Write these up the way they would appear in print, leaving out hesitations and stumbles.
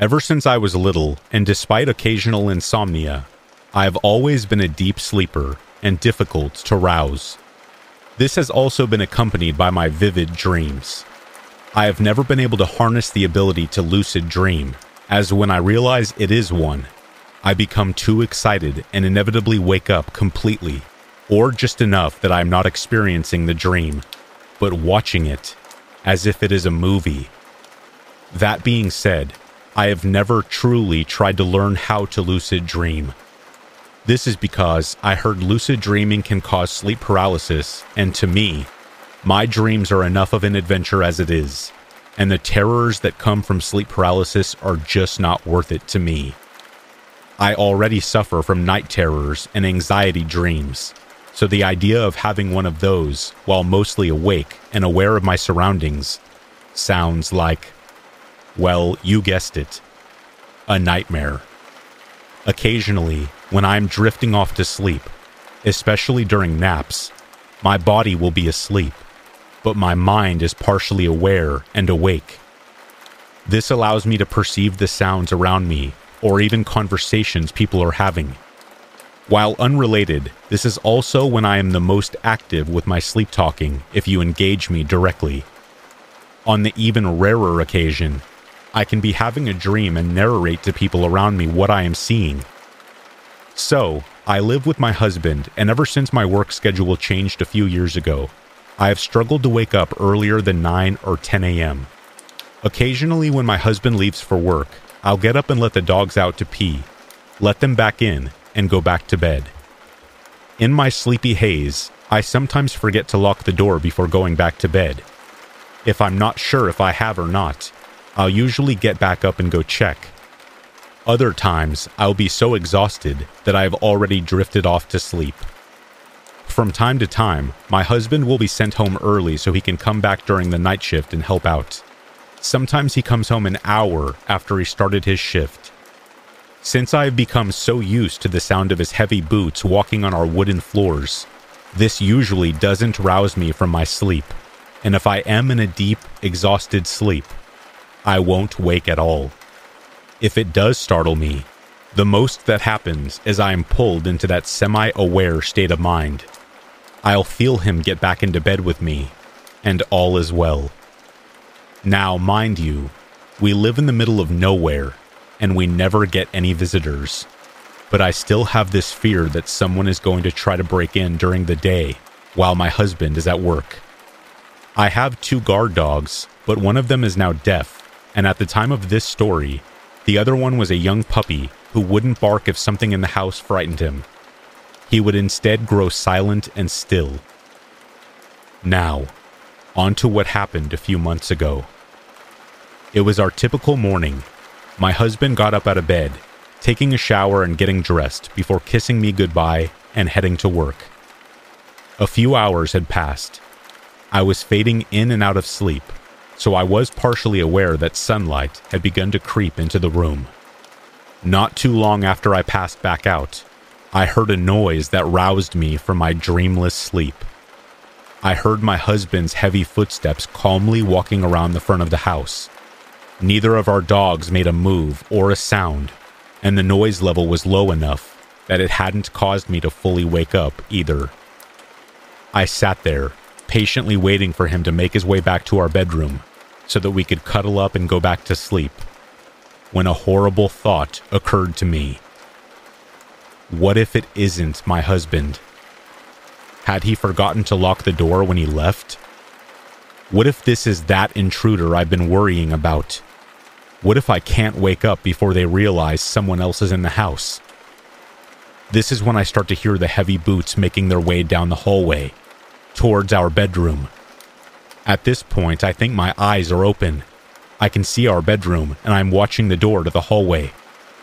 Ever since I was little, and despite occasional insomnia, I have always been a deep sleeper and difficult to rouse. This has also been accompanied by my vivid dreams. I have never been able to harness the ability to lucid dream, as when I realize it is one, I become too excited and inevitably wake up completely, or just enough that I am not experiencing the dream, but watching it, as if it is a movie. That being said, I have never truly tried to learn how to lucid dream. This is because I heard lucid dreaming can cause sleep paralysis, and to me, my dreams are enough of an adventure as it is, and the terrors that come from sleep paralysis are just not worth it to me. I already suffer from night terrors and anxiety dreams, so the idea of having one of those while mostly awake and aware of my surroundings sounds like, well, you guessed it, a nightmare. Occasionally, when I'm drifting off to sleep, especially during naps, my body will be asleep, but my mind is partially aware and awake. This allows me to perceive the sounds around me or even conversations people are having. While unrelated, this is also when I am the most active with my sleep talking if you engage me directly. On the even rarer occasion, I can be having a dream and narrate to people around me what I am seeing. So, I live with my husband, and ever since my work schedule changed a few years ago, I have struggled to wake up earlier than 9 or 10 a.m. Occasionally when my husband leaves for work, I'll get up and let the dogs out to pee, let them back in, and go back to bed. In my sleepy haze, I sometimes forget to lock the door before going back to bed. If I'm not sure if I have or not, I'll usually get back up and go check. Other times, I'll be so exhausted that I've already drifted off to sleep. From time to time, my husband will be sent home early so he can come back during the night shift and help out. Sometimes he comes home an hour after he started his shift. Since I've become so used to the sound of his heavy boots walking on our wooden floors, this usually doesn't rouse me from my sleep, and if I am in a deep, exhausted sleep, I won't wake at all. If it does startle me, the most that happens is I am pulled into that semi-aware state of mind. I'll feel him get back into bed with me, and all is well. Now, mind you, we live in the middle of nowhere, and we never get any visitors, but I still have this fear that someone is going to try to break in during the day while my husband is at work. I have 2 guard dogs, but one of them is now deaf, and at the time of this story, the other one was a young puppy who wouldn't bark if something in the house frightened him. He would instead grow silent and still. Now, on to what happened a few months ago. It was our typical morning. My husband got up out of bed, taking a shower and getting dressed before kissing me goodbye and heading to work. A few hours had passed. I was fading in and out of sleep, so I was partially aware that sunlight had begun to creep into the room. Not too long after I passed back out, I heard a noise that roused me from my dreamless sleep. I heard my husband's heavy footsteps calmly walking around the front of the house. Neither of our dogs made a move or a sound, and the noise level was low enough that it hadn't caused me to fully wake up either. I sat there, patiently waiting for him to make his way back to our bedroom so that we could cuddle up and go back to sleep, when a horrible thought occurred to me. What if it isn't my husband? Had he forgotten to lock the door when he left? What if this is that intruder I've been worrying about? What if I can't wake up before they realize someone else is in the house? This is when I start to hear the heavy boots making their way down the hallway towards our bedroom. At this point, I think my eyes are open. I can see our bedroom, and I'm watching the door to the hallway,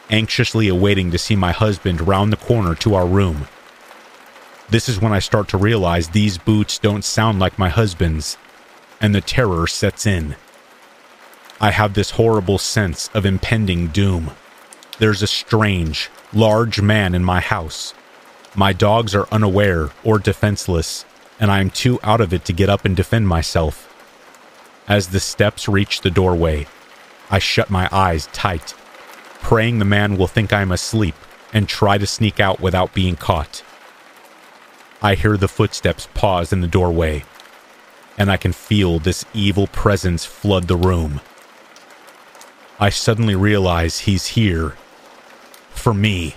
anxiously awaiting to see my husband round the corner to our room. This is when I start to realize these boots don't sound like my husband's, and the terror sets in. I have this horrible sense of impending doom. There's a strange, large man in my house. My dogs are unaware or defenseless, and I am too out of it to get up and defend myself. As the steps reach the doorway, I shut my eyes tight praying the man will think I'm asleep and try to sneak out without being caught. I hear the footsteps pause in the doorway, and I can feel this evil presence flood the room. I suddenly realize he's here. For me.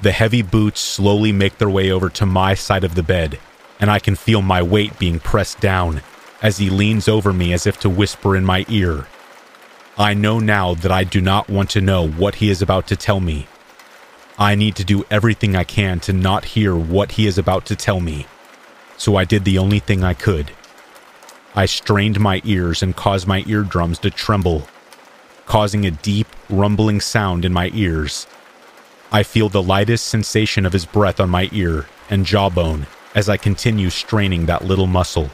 The heavy boots slowly make their way over to my side of the bed, and I can feel my weight being pressed down as he leans over me as if to whisper in my ear. I know now that I do not want to know what he is about to tell me. I need to do everything I can to not hear what he is about to tell me, so I did the only thing I could. I strained my ears and caused my eardrums to tremble, causing a deep, rumbling sound in my ears. I feel the lightest sensation of his breath on my ear and jawbone as I continue straining that little muscle.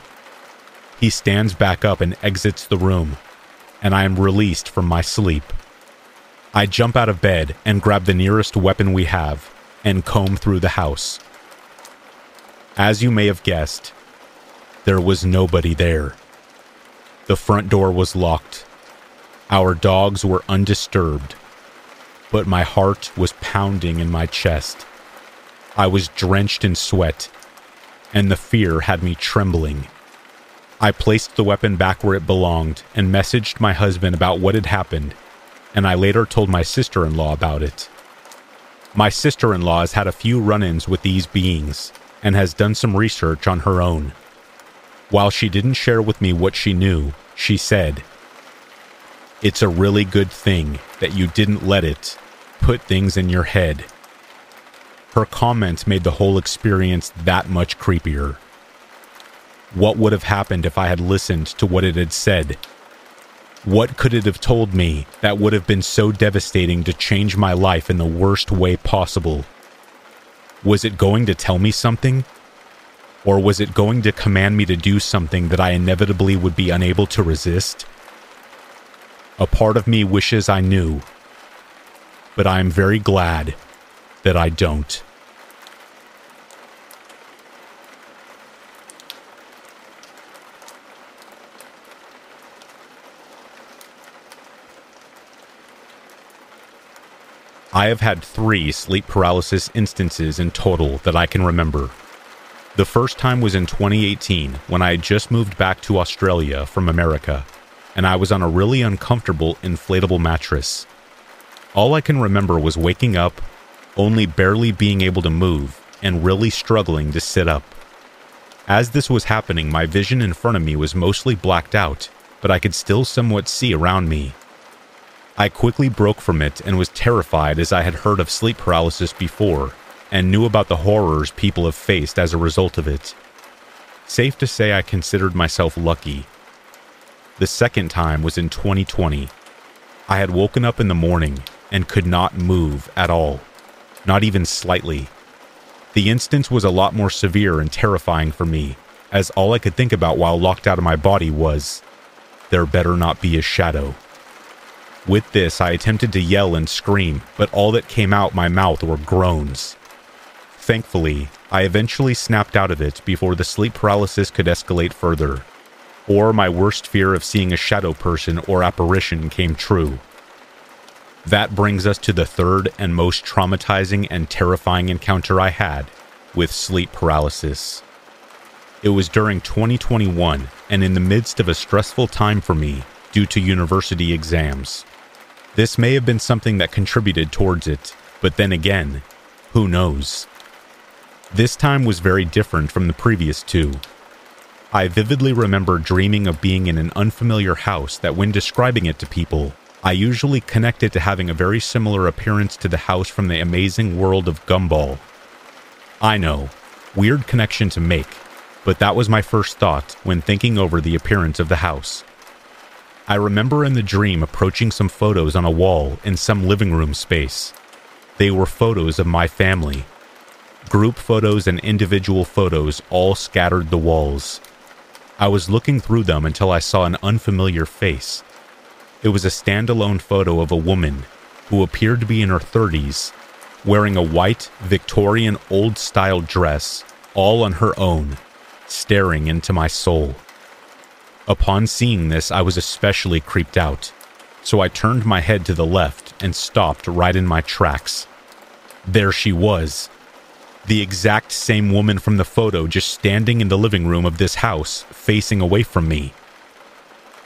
He stands back up and exits the room, and I am released from my sleep. I jump out of bed and grab the nearest weapon we have and comb through the house. As you may have guessed, there was nobody there. The front door was locked. Our dogs were undisturbed, but my heart was pounding in my chest. I was drenched in sweat, and the fear had me trembling. I placed the weapon back where it belonged and messaged my husband about what had happened, and I later told my sister-in-law about it. My sister-in-law has had a few run-ins with these beings and has done some research on her own. While she didn't share with me what she knew, she said, "It's a really good thing that you didn't let it put things in your head." Her comments made the whole experience that much creepier. What would have happened if I had listened to what it had said? What could it have told me that would have been so devastating to change my life in the worst way possible? Was it going to tell me something? Or was it going to command me to do something that I inevitably would be unable to resist? A part of me wishes I knew, but I am very glad that I don't. I have had 3 sleep paralysis instances in total that I can remember. The first time was in 2018 when I had just moved back to Australia from America, and I was on a really uncomfortable inflatable mattress. All I can remember was waking up, only barely being able to move, and really struggling to sit up. As this was happening, my vision in front of me was mostly blacked out, but I could still somewhat see around me. I quickly broke from it and was terrified, as I had heard of sleep paralysis before and knew about the horrors people have faced as a result of it. Safe to say I considered myself lucky. The second time was in 2020. I had woken up in the morning and could not move at all, not even slightly. The instance was a lot more severe and terrifying for me, as all I could think about while locked out of my body was, "There better not be a shadow." With this, I attempted to yell and scream, but all that came out my mouth were groans. Thankfully, I eventually snapped out of it before the sleep paralysis could escalate further, or my worst fear of seeing a shadow person or apparition came true. That brings us to the third and most traumatizing and terrifying encounter I had with sleep paralysis. It was during 2021 and in the midst of a stressful time for me due to university exams. This may have been something that contributed towards it, but then again, who knows? This time was very different from the previous two. I vividly remember dreaming of being in an unfamiliar house that, when describing it to people, I usually connect it to having a very similar appearance to the house from The Amazing World of Gumball. I know, weird connection to make, but that was my first thought when thinking over the appearance of the house. I remember in the dream approaching some photos on a wall in some living room space. They were photos of my family. Group photos and individual photos all scattered the walls. I was looking through them until I saw an unfamiliar face. It was a standalone photo of a woman who appeared to be in her 30s, wearing a white, Victorian old-style dress, all on her own, staring into my soul. Upon seeing this, I was especially creeped out, so I turned my head to the left and stopped right in my tracks. There she was. The exact same woman from the photo, just standing in the living room of this house, facing away from me.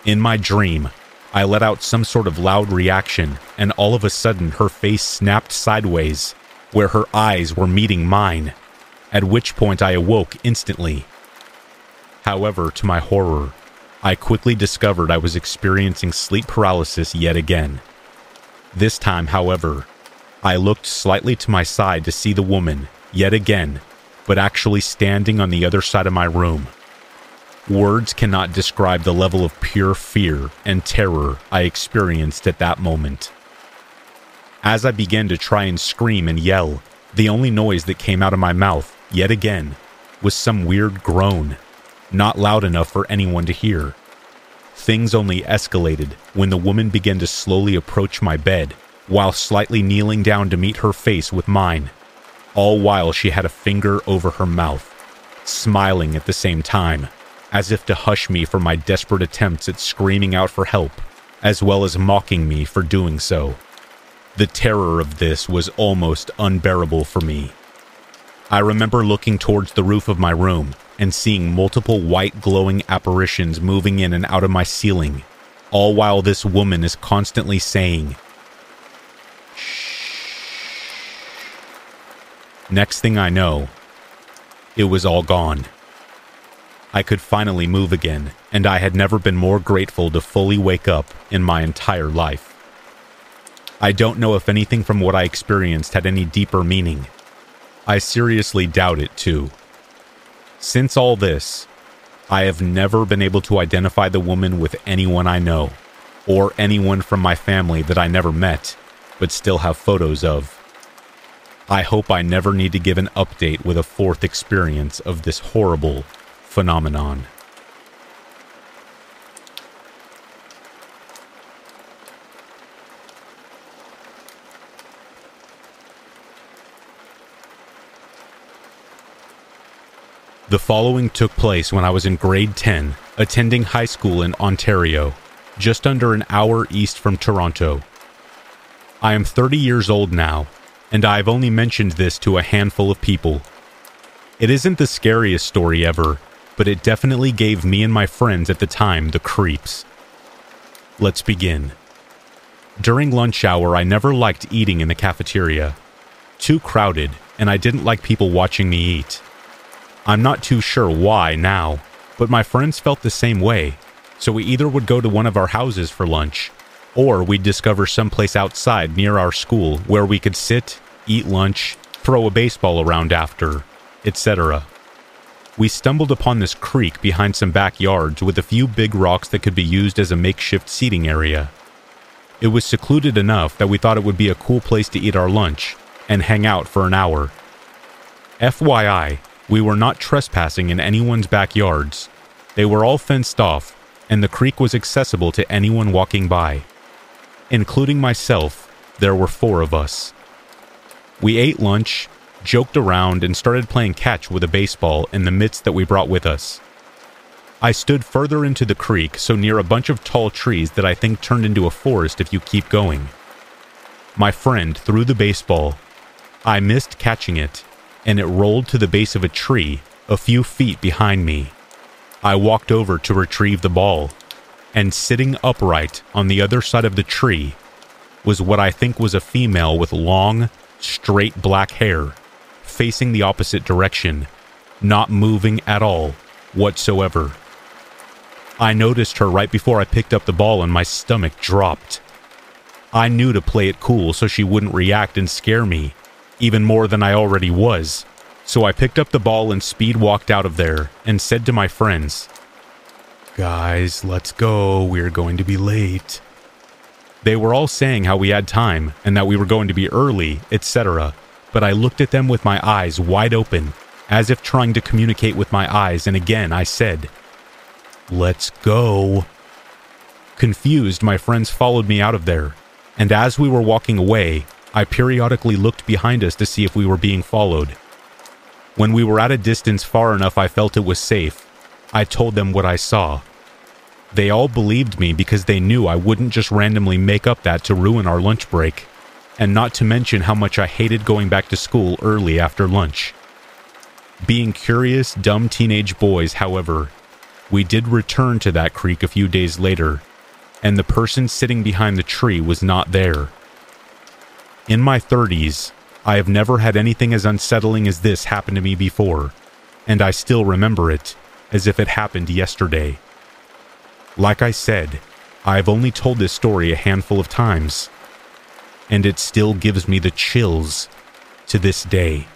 In my dream, I let out some sort of loud reaction, and all of a sudden her face snapped sideways, where her eyes were meeting mine, at which point I awoke instantly. However, to my horror, I quickly discovered I was experiencing sleep paralysis yet again. This time, however, I looked slightly to my side to see the woman, yet again, but actually standing on the other side of my room. Words cannot describe the level of pure fear and terror I experienced at that moment. As I began to try and scream and yell, the only noise that came out of my mouth, yet again, was some weird groan, not loud enough for anyone to hear. Things only escalated when the woman began to slowly approach my bed, while slightly kneeling down to meet her face with mine, all while she had a finger over her mouth, smiling at the same time, as if to hush me for my desperate attempts at screaming out for help, as well as mocking me for doing so. The terror of this was almost unbearable for me. I remember looking towards the roof of my room and seeing multiple white glowing apparitions moving in and out of my ceiling, all while this woman is constantly saying, Next thing I know, it was all gone. I could finally move again, and I had never been more grateful to fully wake up in my entire life. I don't know if anything from what I experienced had any deeper meaning. I seriously doubt it, too. Since all this, I have never been able to identify the woman with anyone I know, or anyone from my family that I never met, but still have photos of. I hope I never need to give an update with a fourth experience of this horrible phenomenon. The following took place when I was in grade 10, attending high school in Ontario, just under an hour east from Toronto. I am 30 years old now, and I have only mentioned this to a handful of people. It isn't the scariest story ever, but it definitely gave me and my friends at the time the creeps. Let's begin. During lunch hour, I never liked eating in the cafeteria. Too crowded, and I didn't like people watching me eat. I'm not too sure why now, but my friends felt the same way, so we either would go to one of our houses for lunch, or we'd discover someplace outside near our school where we could sit, eat lunch, throw a baseball around after, etc. We stumbled upon this creek behind some backyards with a few big rocks that could be used as a makeshift seating area. It was secluded enough that we thought it would be a cool place to eat our lunch and hang out for an hour. FYI, we were not trespassing in anyone's backyards. They were all fenced off, and the creek was accessible to anyone walking by. Including myself, there were 4 of us. We ate lunch, joked around, and started playing catch with a baseball in the mitts that we brought with us. I stood further into the creek, so near a bunch of tall trees that I think turned into a forest if you keep going. My friend threw the baseball. I missed catching it, and it rolled to the base of a tree a few feet behind me. I walked over to retrieve the ball, and sitting upright on the other side of the tree was what I think was a female with long, straight black hair, facing the opposite direction, not moving at all whatsoever. I noticed her right before I picked up the ball, and my stomach dropped. I knew to play it cool so she wouldn't react and scare me, even more than I already was, so I picked up the ball and speed walked out of there and said to my friends, "Guys, let's go, we're going to be late." They were all saying how we had time and that we were going to be early, etc., but I looked at them with my eyes wide open, as if trying to communicate with my eyes, and again I said, "Let's go." Confused, my friends followed me out of there, and as we were walking away, I periodically looked behind us to see if we were being followed. When we were at a distance far enough I felt it was safe, I told them what I saw. They all believed me because they knew I wouldn't just randomly make up that to ruin our lunch break, and not to mention how much I hated going back to school early after lunch. Being curious, dumb teenage boys, however, we did return to that creek a few days later, and the person sitting behind the tree was not there. In my 30s, I have never had anything as unsettling as this happen to me before, and I still remember it as if it happened yesterday. Like I said, I have only told this story a handful of times, and it still gives me the chills to this day.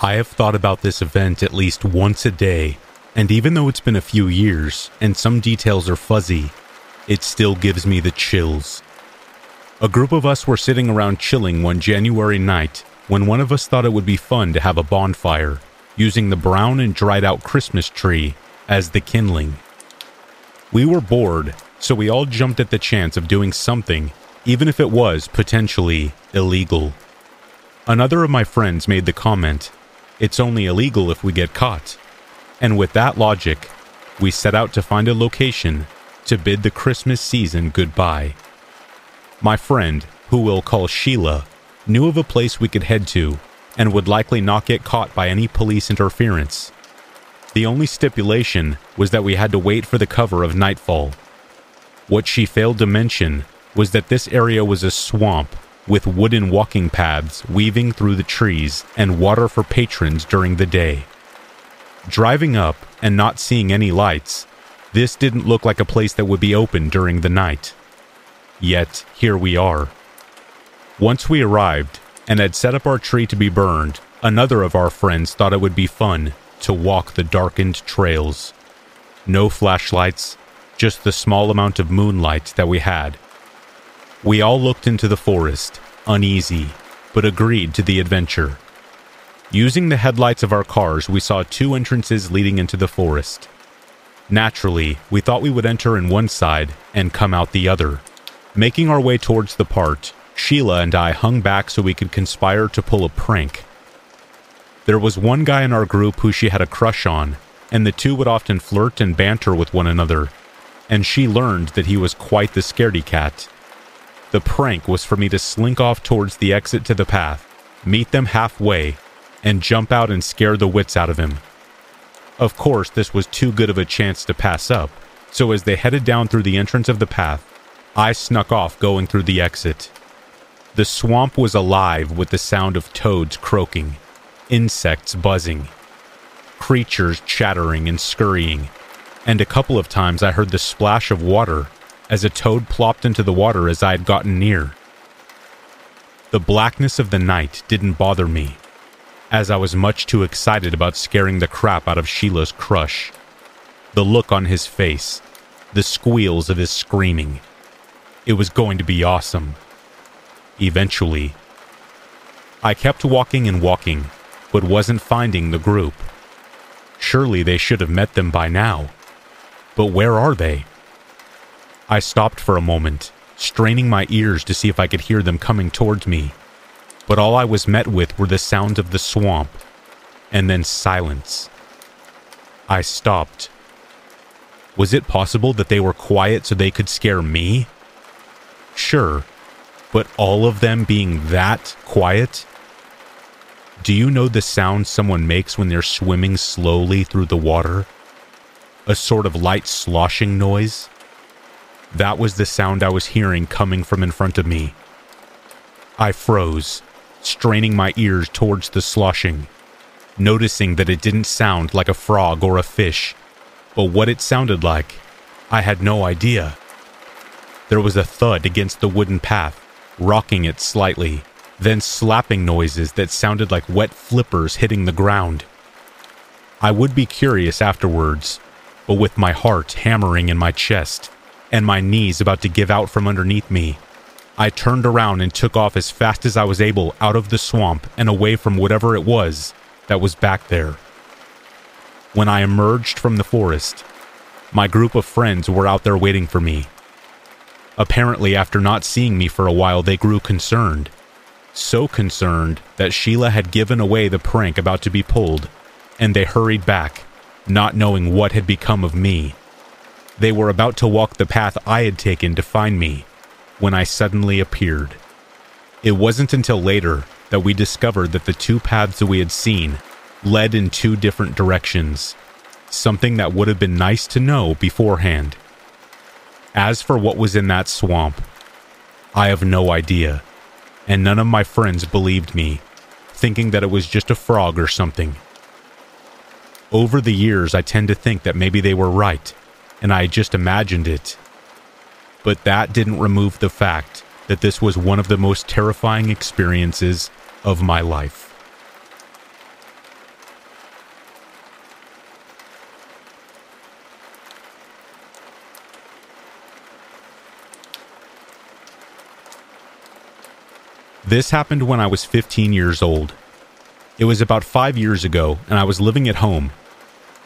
I have thought about this event at least once a day, and even though it's been a few years and some details are fuzzy, it still gives me the chills. A group of us were sitting around chilling one January night when one of us thought it would be fun to have a bonfire, using the brown and dried out Christmas tree as the kindling. We were bored, so we all jumped at the chance of doing something, even if it was potentially illegal. Another of my friends made the comment, "It's only illegal if we get caught." And with that logic, we set out to find a location to bid the Christmas season goodbye. My friend, who we'll call Sheila, knew of a place we could head to and would likely not get caught by any police interference. The only stipulation was that we had to wait for the cover of nightfall. What she failed to mention was that this area was a swamp with wooden walking paths weaving through the trees and water for patrons during the day. Driving up and not seeing any lights, this didn't look like a place that would be open during the night. Yet, here we are. Once we arrived and had set up our tree to be burned, another of our friends thought it would be fun to walk the darkened trails. No flashlights, just the small amount of moonlight that we had. We all looked into the forest, uneasy, but agreed to the adventure. Using the headlights of our cars, we saw two entrances leading into the forest. Naturally, we thought we would enter in one side and come out the other. Making our way towards the part, Sheila and I hung back so we could conspire to pull a prank. There was one guy in our group who she had a crush on, and the two would often flirt and banter with one another, and she learned that he was quite the scaredy cat. The prank was for me to slink off towards the exit to the path, meet them halfway, and jump out and scare the wits out of him. Of course, this was too good of a chance to pass up, so as they headed down through the entrance of the path, I snuck off going through the exit. The swamp was alive with the sound of toads croaking, insects buzzing, creatures chattering and scurrying, and a couple of times I heard the splash of water as a toad plopped into the water as I had gotten near. The blackness of the night didn't bother me, as I was much too excited about scaring the crap out of Sheila's crush. The look on his face, the squeals of his screaming. It was going to be awesome. Eventually. I kept walking and walking, but wasn't finding the group. Surely they should have met them by now. But where are they? I stopped for a moment, straining my ears to see if I could hear them coming towards me, but all I was met with were the sounds of the swamp, and then silence. I stopped. Was it possible that they were quiet so they could scare me? Sure, but all of them being that quiet? Do you know the sound someone makes when they're swimming slowly through the water? A sort of light sloshing noise? That was the sound I was hearing coming from in front of me. I froze, straining my ears towards the sloshing, noticing that it didn't sound like a frog or a fish, but what it sounded like, I had no idea. There was a thud against the wooden path, rocking it slightly, then slapping noises that sounded like wet flippers hitting the ground. I would be curious afterwards, but with my heart hammering in my chest, and my knees about to give out from underneath me, I turned around and took off as fast as I was able out of the swamp and away from whatever it was that was back there. When I emerged from the forest, my group of friends were out there waiting for me. Apparently, after not seeing me for a while, they grew concerned. So concerned that Sheila had given away the prank about to be pulled, and they hurried back, not knowing what had become of me. They were about to walk the path I had taken to find me, when I suddenly appeared. It wasn't until later that we discovered that the two paths we had seen led in two different directions, something that would have been nice to know beforehand. As for what was in that swamp, I have no idea, and none of my friends believed me, thinking that it was just a frog or something. Over the years, I tend to think that maybe they were right, and I just imagined it. But that didn't remove the fact that this was one of the most terrifying experiences of my life. This happened when I was 15 years old. It was about 5 years ago, and I was living at home.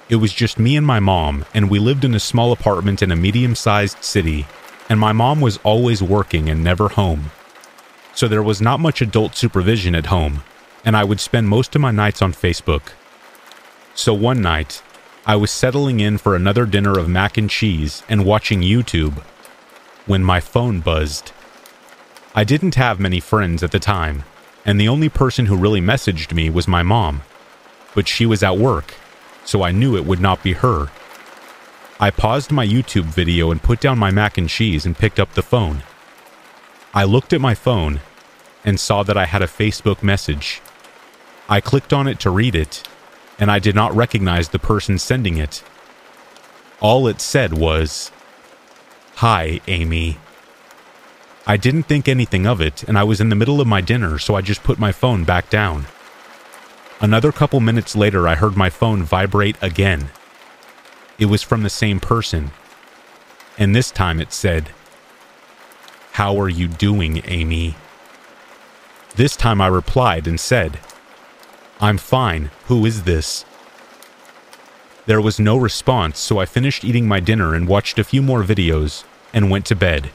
It was just me and my mom, and we lived in a small apartment in a medium-sized city, and my mom was always working and never home. So there was not much adult supervision at home, and I would spend most of my nights on Facebook. So one night, I was settling in for another dinner of mac and cheese and watching YouTube, when my phone buzzed. I didn't have many friends at the time, and the only person who really messaged me was my mom, but she was at work, so I knew it would not be her. I paused my YouTube video and put down my mac and cheese and picked up the phone. I looked at my phone and saw that I had a Facebook message. I clicked on it to read it, and I did not recognize the person sending it. All it said was, "Hi, Amy." I didn't think anything of it, and I was in the middle of my dinner, so I just put my phone back down. Another couple minutes later, I heard my phone vibrate again. It was from the same person, and this time it said, "How are you doing, Amy?" This time I replied and said, "I'm fine. Who is this?" There was no response, so I finished eating my dinner and watched a few more videos and went to bed.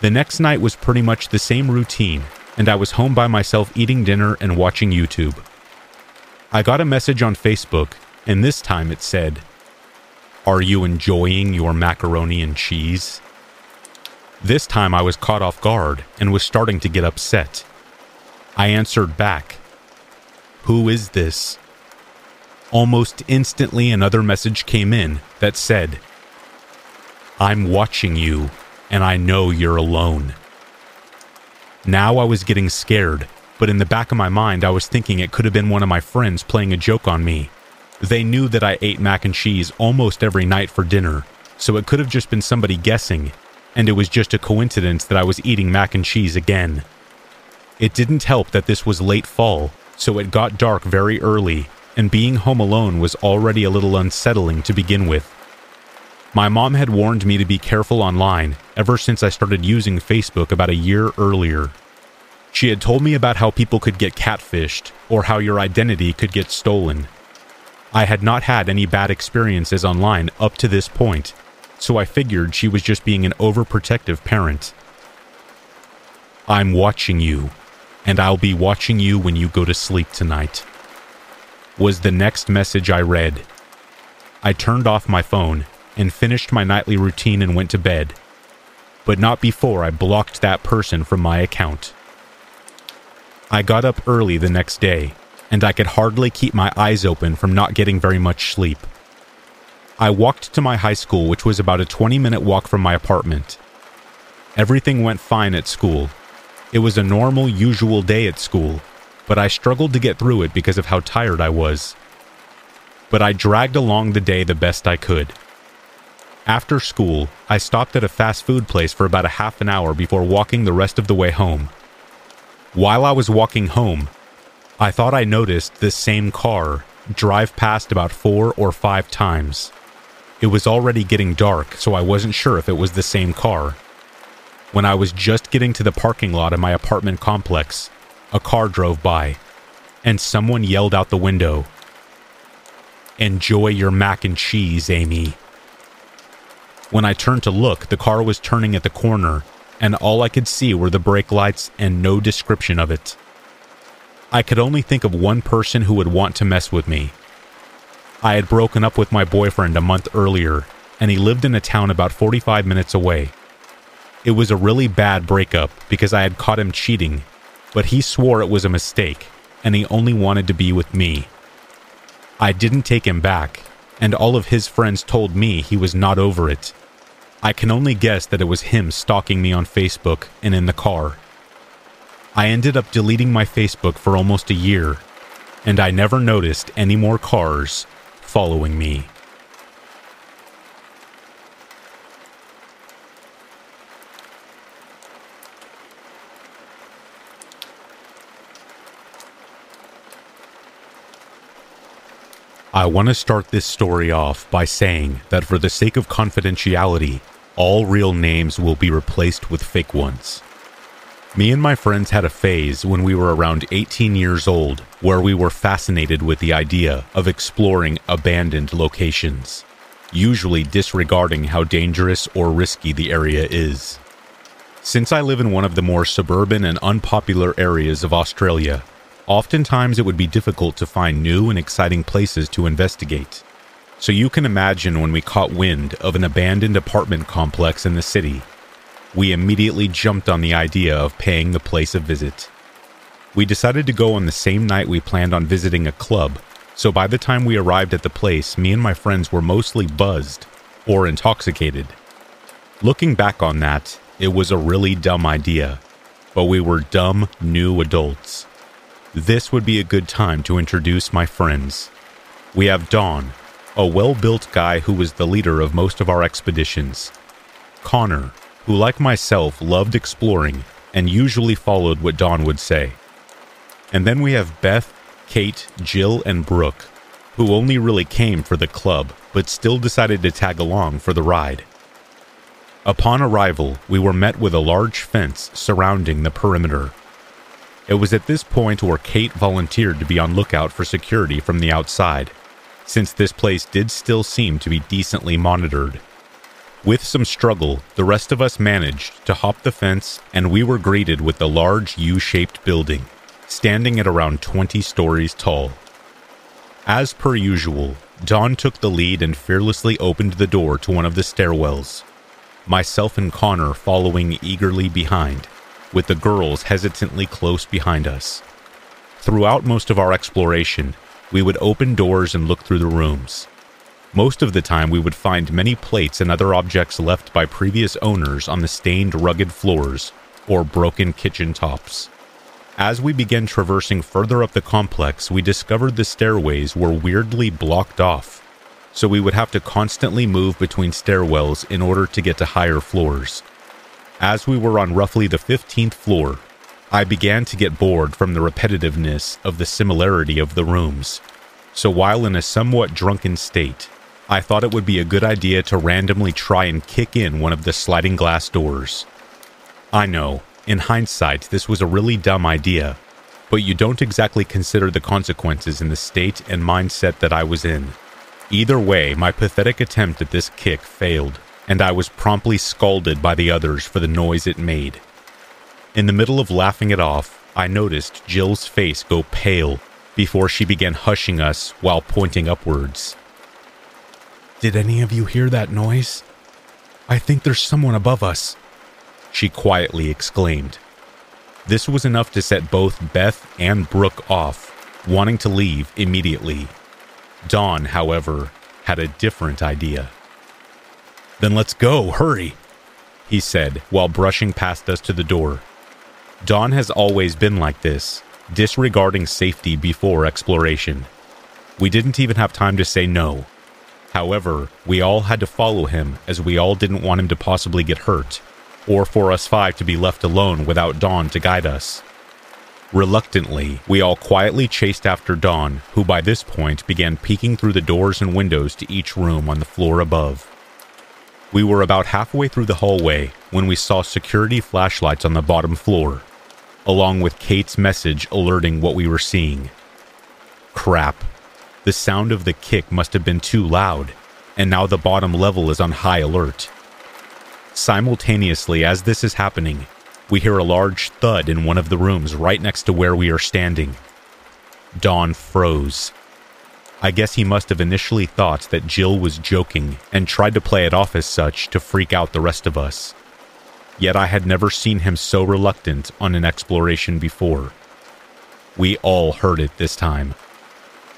The next night was pretty much the same routine, and I was home by myself eating dinner and watching YouTube. I got a message on Facebook, and this time it said, "Are you enjoying your macaroni and cheese?" This time I was caught off guard and was starting to get upset. I answered back, "Who is this?" Almost instantly another message came in that said, "I'm watching you. And I know you're alone." Now I was getting scared, but in the back of my mind I was thinking it could have been one of my friends playing a joke on me. They knew that I ate mac and cheese almost every night for dinner, so it could have just been somebody guessing, and it was just a coincidence that I was eating mac and cheese again. It didn't help that this was late fall, so it got dark very early, and being home alone was already a little unsettling to begin with. My mom had warned me to be careful online ever since I started using Facebook about a year earlier. She had told me about how people could get catfished or how your identity could get stolen. I had not had any bad experiences online up to this point, so I figured she was just being an overprotective parent. "I'm watching you, and I'll be watching you when you go to sleep tonight," was the next message I read. I turned off my phone and finished my nightly routine and went to bed, but not before I blocked that person from my account. I got up early the next day, and I could hardly keep my eyes open from not getting very much sleep. I walked to my high school, which was about a 20-minute walk from my apartment. Everything went fine at school. It was a normal, usual day at school, but I struggled to get through it because of how tired I was. But I dragged along the day the best I could. After school, I stopped at a fast food place for about a half an hour before walking the rest of the way home. While I was walking home, I thought I noticed this same car drive past about 4 or 5 times. It was already getting dark, so I wasn't sure if it was the same car. When I was just getting to the parking lot of my apartment complex, a car drove by, and someone yelled out the window, "Enjoy your mac and cheese, Amy." When I turned to look, the car was turning at the corner, and all I could see were the brake lights and no description of it. I could only think of one person who would want to mess with me. I had broken up with my boyfriend a month earlier, and he lived in a town about 45 minutes away. It was a really bad breakup because I had caught him cheating, but he swore it was a mistake, and he only wanted to be with me. I didn't take him back, and all of his friends told me he was not over it. I can only guess that it was him stalking me on Facebook and in the car. I ended up deleting my Facebook for almost a year, and I never noticed any more cars following me. I want to start this story off by saying that for the sake of confidentiality, all real names will be replaced with fake ones. Me and my friends had a phase when we were around 18 years old where we were fascinated with the idea of exploring abandoned locations, usually disregarding how dangerous or risky the area is. Since I live in one of the more suburban and unpopular areas of Australia, oftentimes it would be difficult to find new and exciting places to investigate. So you can imagine when we caught wind of an abandoned apartment complex in the city, we immediately jumped on the idea of paying the place a visit. We decided to go on the same night we planned on visiting a club, so by the time we arrived at the place, me and my friends were mostly buzzed or intoxicated. Looking back on that, it was a really dumb idea, but we were dumb new adults. This would be a good time to introduce my friends. We have Don, a well-built guy who was the leader of most of our expeditions. Connor, who like myself loved exploring and usually followed what Don would say. And then we have Beth, Kate, Jill, and Brooke, who only really came for the club but still decided to tag along for the ride. Upon arrival, we were met with a large fence surrounding the perimeter. It was at this point where Kate volunteered to be on lookout for security from the outside, since this place did still seem to be decently monitored. With some struggle, the rest of us managed to hop the fence, and we were greeted with the large U-shaped building, standing at around 20 stories tall. As per usual, Don took the lead and fearlessly opened the door to one of the stairwells, myself and Connor following eagerly behind, with the girls hesitantly close behind us. Throughout most of our exploration, we would open doors and look through the rooms. Most of the time we would find many plates and other objects left by previous owners on the stained rugged floors or broken kitchen tops. As we began traversing further up the complex, we discovered the stairways were weirdly blocked off, so we would have to constantly move between stairwells in order to get to higher floors. As we were on roughly the 15th floor, I began to get bored from the repetitiveness of the similarity of the rooms. So while in a somewhat drunken state, I thought it would be a good idea to randomly try and kick in one of the sliding glass doors. I know, in hindsight, this was a really dumb idea, but you don't exactly consider the consequences in the state and mindset that I was in. Either way, my pathetic attempt at this kick failed, and I was promptly scolded by the others for the noise it made. In the middle of laughing it off, I noticed Jill's face go pale before she began hushing us while pointing upwards. "Did any of you hear that noise? I think there's someone above us," she quietly exclaimed. This was enough to set both Beth and Brooke off, wanting to leave immediately. Dawn, however, had a different idea. "Then let's go, hurry," he said while brushing past us to the door. Don has always been like this, disregarding safety before exploration. We didn't even have time to say no. However, we all had to follow him as we all didn't want him to possibly get hurt, or for us five to be left alone without Don to guide us. Reluctantly, we all quietly chased after Don, who by this point began peeking through the doors and windows to each room on the floor above. We were about halfway through the hallway when we saw security flashlights on the bottom floor, along with Kate's message alerting what we were seeing. Crap. The sound of the kick must have been too loud, and now the bottom level is on high alert, Simultaneously, as this is happening, we hear a large thud in one of the rooms right next to where we are standing. Don froze. I guess he must have initially thought that Jill was joking and tried to play it off as such to freak out the rest of us. Yet I had never seen him so reluctant on an exploration before. We all heard it this time.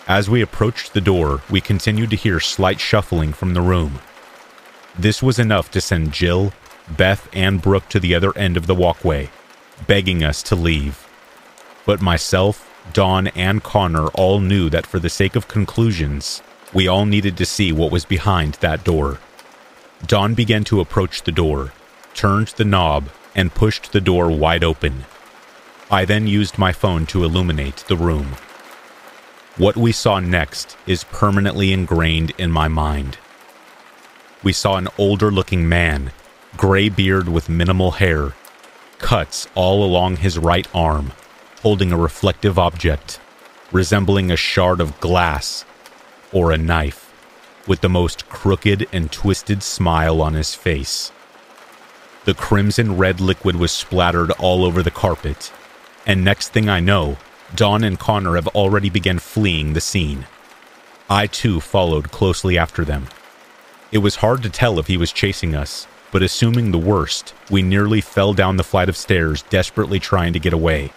As we approached the door, we continued to hear slight shuffling from the room. This was enough to send Jill, Beth, and Brooke to the other end of the walkway, begging us to leave. But myself, Dawn, and Connor all knew that for the sake of conclusions, we all needed to see what was behind that door. Dawn began to approach the door, turned the knob, and pushed the door wide open. I then used my phone to illuminate the room. What we saw next is permanently ingrained in my mind. We saw an older-looking man, gray beard with minimal hair, cuts all along his right arm, holding a reflective object, resembling a shard of glass or a knife, with the most crooked and twisted smile on his face. The crimson red liquid was splattered all over the carpet, and next thing I know, Dawn and Connor have already begun fleeing the scene. I too followed closely after them. It was hard to tell if he was chasing us, but assuming the worst, we nearly fell down the flight of stairs, desperately trying to get away.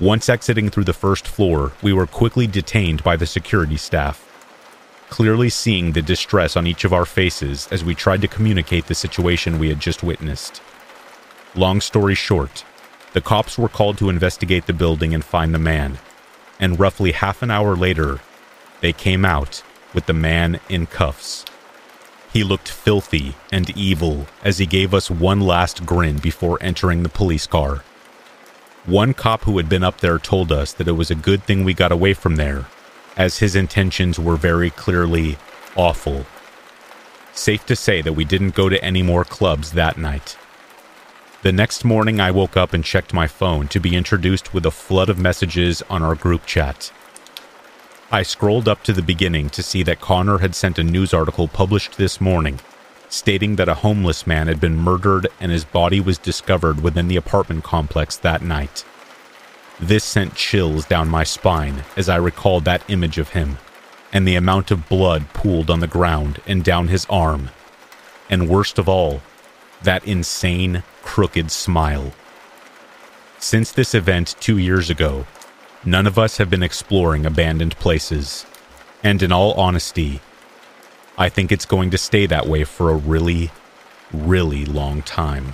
Once exiting through the first floor, we were quickly detained by the security staff. Clearly seeing the distress on each of our faces as we tried to communicate the situation we had just witnessed. Long story short, the cops were called to investigate the building and find the man, and roughly half an hour later, they came out with the man in cuffs. He looked filthy and evil as he gave us one last grin before entering the police car. One cop who had been up there told us that it was a good thing we got away from there, as his intentions were very clearly awful. Safe to say that we didn't go to any more clubs that night. The next morning I woke up and checked my phone to be introduced with a flood of messages on our group chat. I scrolled up to the beginning to see that Connor had sent a news article published this morning, stating that a homeless man had been murdered and his body was discovered within the apartment complex that night. This sent chills down my spine as I recalled that image of him, and the amount of blood pooled on the ground and down his arm, and worst of all, that insane, crooked smile. Since this event 2 years ago, none of us have been exploring abandoned places, and in all honesty, I think it's going to stay that way for a really, really long time.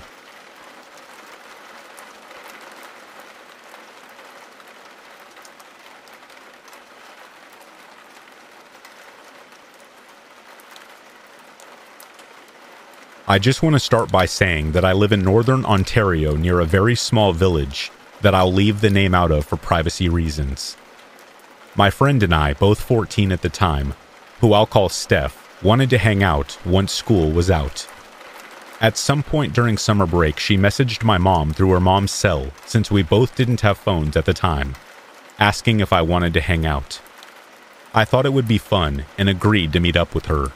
I just want to start by saying that I live in northern Ontario near a very small village that I'll leave the name out of for privacy reasons. My friend and I, both 14 at the time, who I'll call Steph, wanted to hang out once school was out. At some point during summer break, she messaged my mom through her mom's cell, since we both didn't have phones at the time, asking if I wanted to hang out. I thought it would be fun and agreed to meet up with her.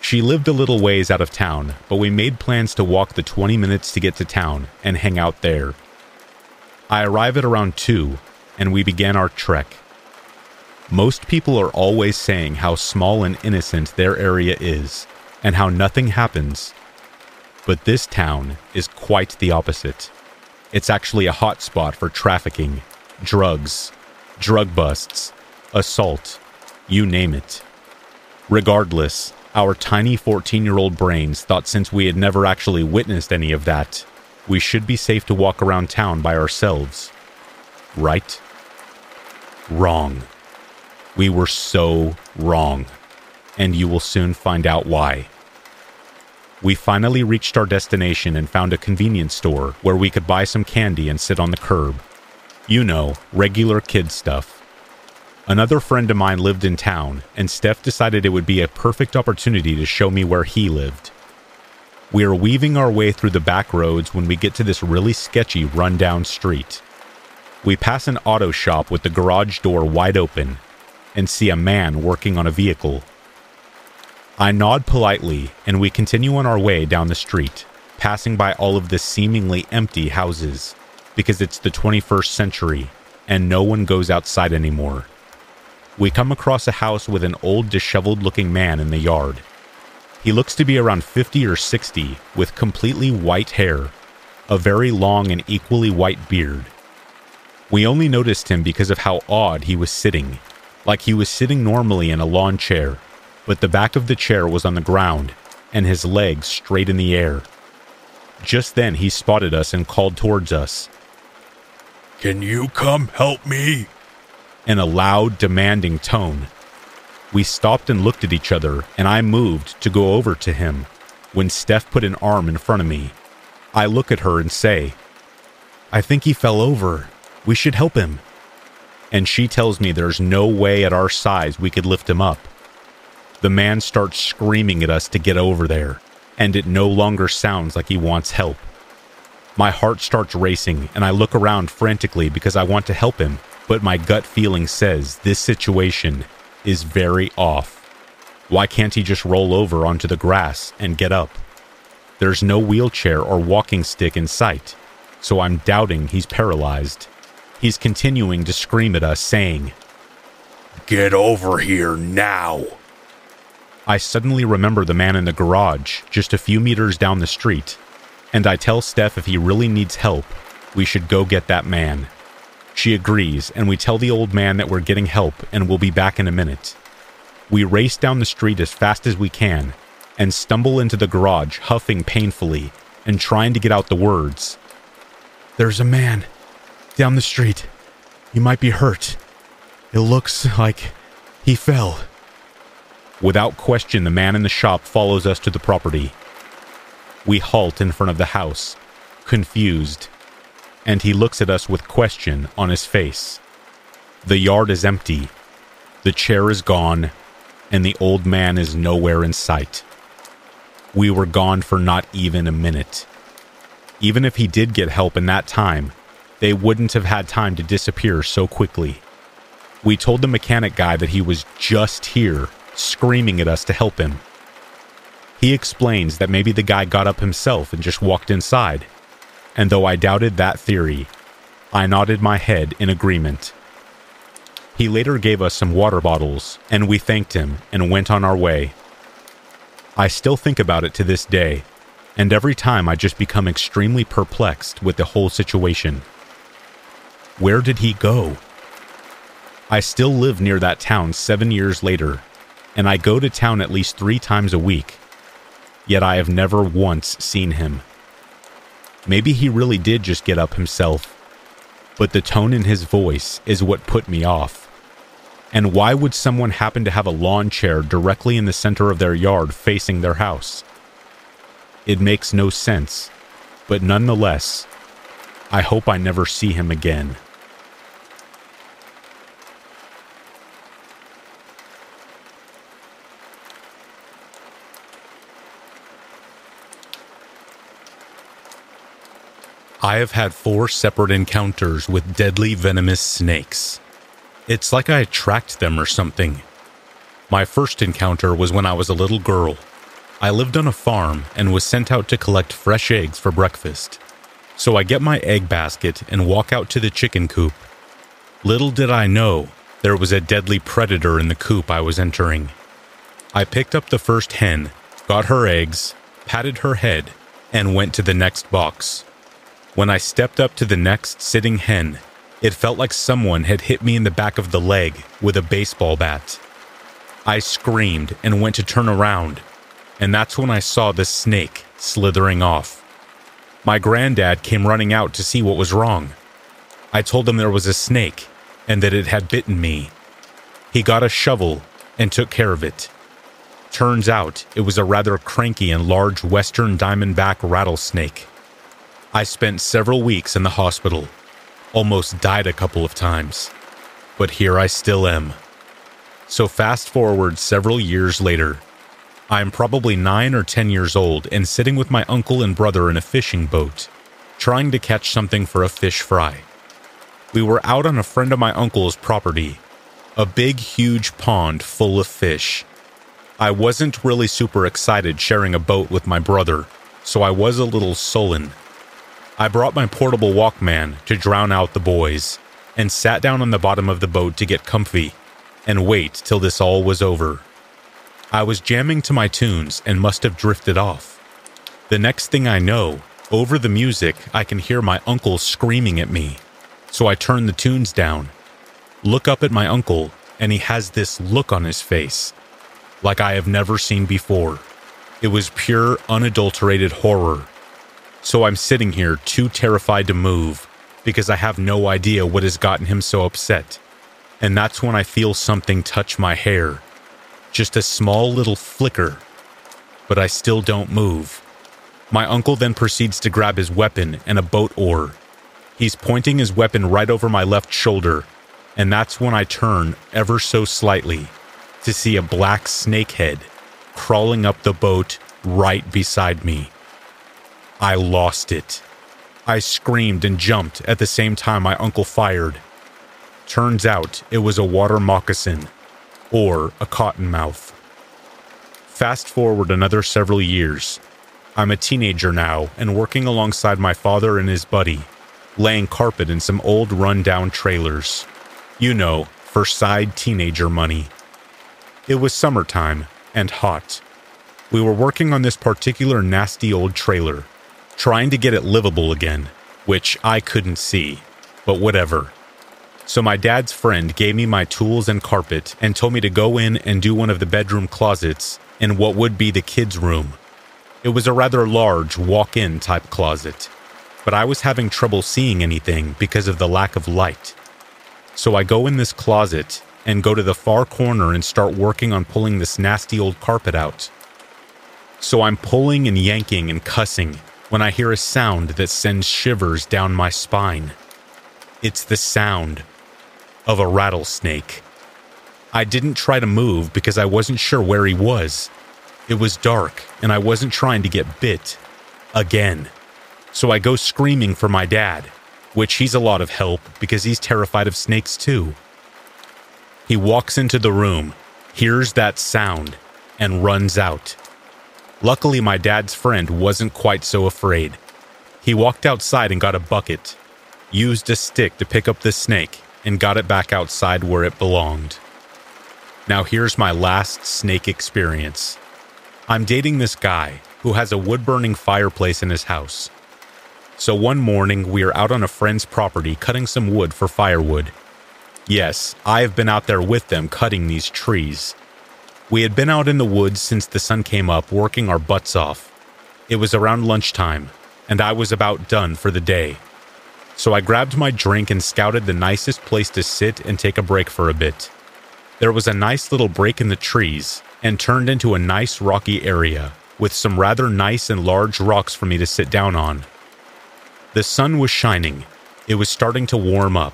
She lived a little ways out of town, but we made plans to walk the 20 minutes to get to town and hang out there. I arrive at around 2, and we began our trek. Most people are always saying how small and innocent their area is, and how nothing happens. But this town is quite the opposite. It's actually a hotspot for trafficking, drugs, drug busts, assault, you name it. Regardless, our tiny 14-year-old brains thought since we had never actually witnessed any of that, we should be safe to walk around town by ourselves. Right? Wrong. We were so wrong, and you will soon find out why. We finally reached our destination and found a convenience store where we could buy some candy and sit on the curb. You know, regular kid stuff. Another friend of mine lived in town, and Steph decided it would be a perfect opportunity to show me where he lived. We are weaving our way through the back roads when we get to this really sketchy, run-down street. We pass an auto shop with the garage door wide open, and see a man working on a vehicle. I nod politely, and we continue on our way down the street, passing by all of the seemingly empty houses, because it's the 21st century and no one goes outside anymore. We come across a house with an old, disheveled-looking man in the yard. He looks to be around 50 or 60, with completely white hair, a very long and equally white beard. We only noticed him because of how odd he was sitting, like he was sitting normally in a lawn chair, but the back of the chair was on the ground and his legs straight in the air. Just then he spotted us and called towards us. "Can you come help me?" in a loud, demanding tone. We stopped and looked at each other, and I moved to go over to him, when Steph put an arm in front of me. I look at her and say, "I think he fell over. We should help him." And she tells me there's no way at our size we could lift him up. The man starts screaming at us to get over there, and it no longer sounds like he wants help. My heart starts racing, and I look around frantically because I want to help him, but my gut feeling says this situation is very off. Why can't he just roll over onto the grass and get up? There's no wheelchair or walking stick in sight, so I'm doubting he's paralyzed. He's continuing to scream at us, saying, "Get over here now!" I suddenly remember the man in the garage just a few meters down the street, and I tell Steph if he really needs help, we should go get that man. She agrees, and we tell the old man that we're getting help and we'll be back in a minute. We race down the street as fast as we can and stumble into the garage, huffing painfully and trying to get out the words, "There's a man down the street. He might be hurt. It looks like he fell." Without question, the man in the shop follows us to the property. We halt in front of the house, confused, and he looks at us with question on his face. The yard is empty, the chair is gone, and the old man is nowhere in sight. We were gone for not even a minute. Even if he did get help in that time, they wouldn't have had time to disappear so quickly. We told the mechanic guy that he was just here, screaming at us to help him. He explains that maybe the guy got up himself and just walked inside. And though I doubted that theory, I nodded my head in agreement. He later gave us some water bottles, and we thanked him and went on our way. I still think about it to this day, and every time I just become extremely perplexed with the whole situation. Where did he go? I still live near that town 7 years later, and I go to town at least 3 times a week, yet I have never once seen him. Maybe he really did just get up himself, but the tone in his voice is what put me off. And why would someone happen to have a lawn chair directly in the center of their yard facing their house? It makes no sense, but nonetheless, I hope I never see him again. I have had 4 separate encounters with deadly venomous snakes. It's like I attract them or something. My first encounter was when I was a little girl. I lived on a farm and was sent out to collect fresh eggs for breakfast. So I get my egg basket and walk out to the chicken coop. Little did I know, there was a deadly predator in the coop I was entering. I picked up the first hen, got her eggs, patted her head, and went to the next box. When I stepped up to the next sitting hen, it felt like someone had hit me in the back of the leg with a baseball bat. I screamed and went to turn around, and that's when I saw the snake slithering off. My granddad came running out to see what was wrong. I told him there was a snake and that it had bitten me. He got a shovel and took care of it. Turns out it was a rather cranky and large western diamondback rattlesnake. I spent several weeks in the hospital, almost died a couple of times, but here I still am. So fast forward several years later. I am probably 9 or 10 years old and sitting with my uncle and brother in a fishing boat, trying to catch something for a fish fry. We were out on a friend of my uncle's property, a big, huge pond full of fish. I wasn't really super excited sharing a boat with my brother, so I was a little sullen. I brought my portable Walkman to drown out the boys, and sat down on the bottom of the boat to get comfy, and wait till this all was over. I was jamming to my tunes and must have drifted off. The next thing I know, over the music, I can hear my uncle screaming at me, so I turn the tunes down, look up at my uncle, and he has this look on his face, like I have never seen before. It was pure, unadulterated horror. So I'm sitting here too terrified to move, because I have no idea what has gotten him so upset. And that's when I feel something touch my hair. Just a small little flicker. But I still don't move. My uncle then proceeds to grab his weapon and a boat oar. He's pointing his weapon right over my left shoulder, and that's when I turn ever so slightly to see a black snakehead crawling up the boat right beside me. I lost it. I screamed and jumped at the same time my uncle fired. Turns out it was a water moccasin, or a cottonmouth. Fast forward another several years. I'm a teenager now and working alongside my father and his buddy, laying carpet in some old run-down trailers. You know, for side teenager money. It was summertime and hot. We were working on this particular nasty old trailer, trying to get it livable again, which I couldn't see, but whatever. So my dad's friend gave me my tools and carpet and told me to go in and do one of the bedroom closets in what would be the kids' room. It was a rather large walk-in type closet, but I was having trouble seeing anything because of the lack of light. So I go in this closet and go to the far corner and start working on pulling this nasty old carpet out. So I'm pulling and yanking and cussing when I hear a sound that sends shivers down my spine. It's the sound of a rattlesnake. I didn't try to move because I wasn't sure where he was. It was dark, and I wasn't trying to get bit again. So I go screaming for my dad, which he's a lot of help because he's terrified of snakes too. He walks into the room, hears that sound, and runs out. Luckily, my dad's friend wasn't quite so afraid. He walked outside and got a bucket, used a stick to pick up the snake, and got it back outside where it belonged. Now here's my last snake experience. I'm dating this guy who has a wood-burning fireplace in his house. So one morning, we are out on a friend's property cutting some wood for firewood. Yes, I have been out there with them cutting these trees. We had been out in the woods since the sun came up, working our butts off. It was around lunchtime, and I was about done for the day. So I grabbed my drink and scouted the nicest place to sit and take a break for a bit. There was a nice little break in the trees, and turned into a nice rocky area, with some rather nice and large rocks for me to sit down on. The sun was shining. It was starting to warm up.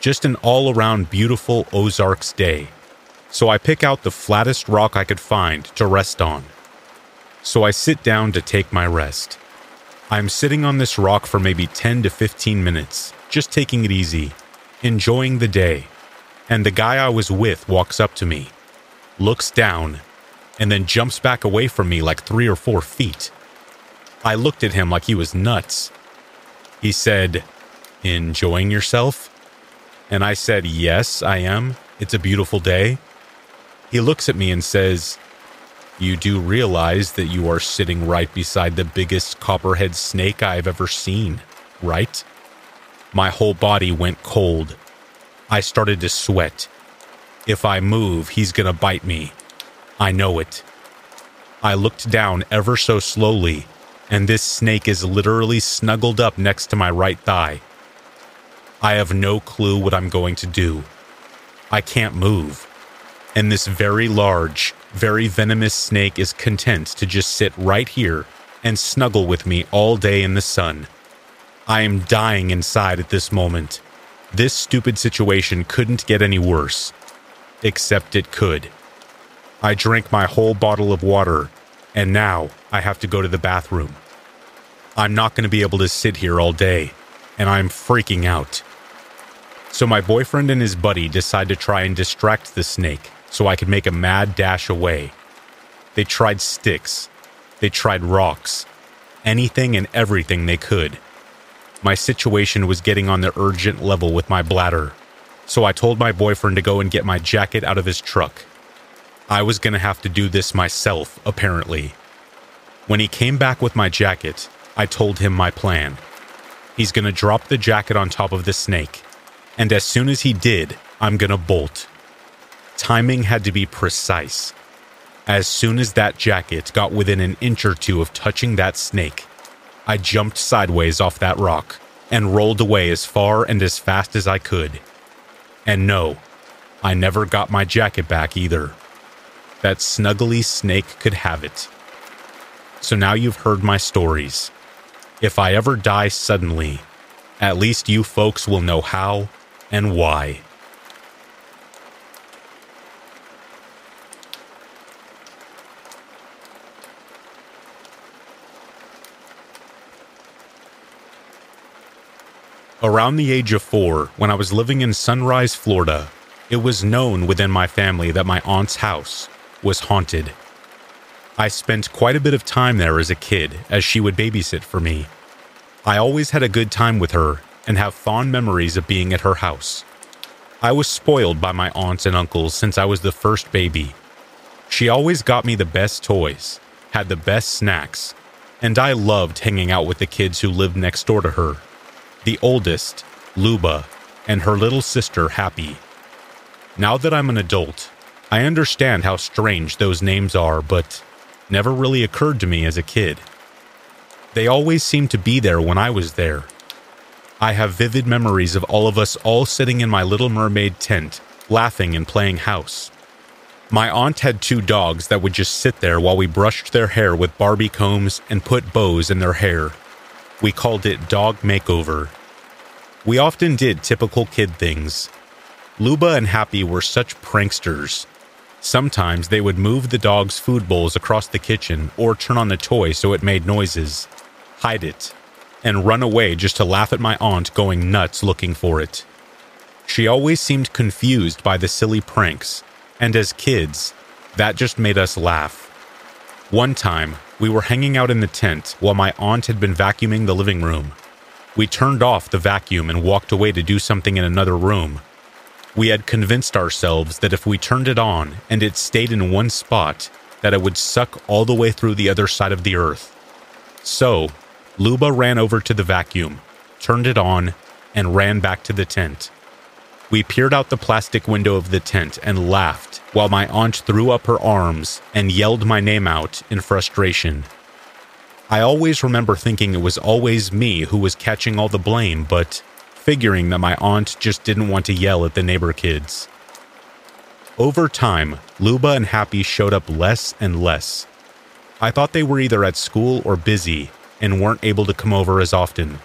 Just an all-around beautiful Ozarks day. So I pick out the flattest rock I could find to rest on. So I sit down to take my rest. I'm sitting on this rock for maybe 10 to 15 minutes, just taking it easy, enjoying the day. And the guy I was with walks up to me, looks down, and then jumps back away from me like 3 or 4 feet. I looked at him like he was nuts. He said, "Enjoying yourself?" And I said, "Yes, I am. It's a beautiful day." He looks at me and says, "You do realize that you are sitting right beside the biggest copperhead snake I have ever seen, right?" My whole body went cold. I started to sweat. If I move, he's gonna bite me. I know it. I looked down ever so slowly, and this snake is literally snuggled up next to my right thigh. I have no clue what I'm going to do. I can't move. And this very large, very venomous snake is content to just sit right here and snuggle with me all day in the sun. I am dying inside at this moment. This stupid situation couldn't get any worse. Except it could. I drank my whole bottle of water, and now I have to go to the bathroom. I'm not going to be able to sit here all day, and I'm freaking out. So my boyfriend and his buddy decide to try and distract the snake so I could make a mad dash away. They tried sticks. They tried rocks. anything and everything they could. My situation was getting on the urgent level with my bladder, so I told my boyfriend to go and get my jacket out of his truck. I was going to have to do this myself, apparently. When he came back with my jacket, I told him my plan. He's going to drop the jacket on top of the snake, and as soon as he did, I'm going to bolt. Timing had to be precise. As soon as that jacket got within an inch or two of touching that snake, I jumped sideways off that rock and rolled away as far and as fast as I could. And no, I never got my jacket back either. That snuggly snake could have it. So now you've heard my stories. If I ever die suddenly, at least you folks will know how and why. Around the age of 4, when I was living in Sunrise, Florida, it was known within my family that my aunt's house was haunted. I spent quite a bit of time there as a kid, as she would babysit for me. I always had a good time with her and have fond memories of being at her house. I was spoiled by my aunts and uncles since I was the first baby. She always got me the best toys, had the best snacks, and I loved hanging out with the kids who lived next door to her. The oldest, Luba, and her little sister, Happy. Now that I'm an adult, I understand how strange those names are, but never really occurred to me as a kid. They always seemed to be there when I was there. I have vivid memories of all of us all sitting in my Little Mermaid tent, laughing and playing house. My aunt had 2 dogs that would just sit there while we brushed their hair with Barbie combs and put bows in their hair. We called it Dog Makeover. We often did typical kid things. Luba and Happy were such pranksters. Sometimes they would move the dog's food bowls across the kitchen or turn on the toy so it made noises, hide it, and run away just to laugh at my aunt going nuts looking for it. She always seemed confused by the silly pranks, and as kids, that just made us laugh. One time, we were hanging out in the tent while my aunt had been vacuuming the living room. We turned off the vacuum and walked away to do something in another room. We had convinced ourselves that if we turned it on and it stayed in one spot, that it would suck all the way through the other side of the earth. So, Luba ran over to the vacuum, turned it on, and ran back to the tent. We peered out the plastic window of the tent and laughed while my aunt threw up her arms and yelled my name out in frustration. I always remember thinking it was always me who was catching all the blame, but figuring that my aunt just didn't want to yell at the neighbor kids. Over time, Luba and Happy showed up less and less. I thought they were either at school or busy and weren't able to come over as often.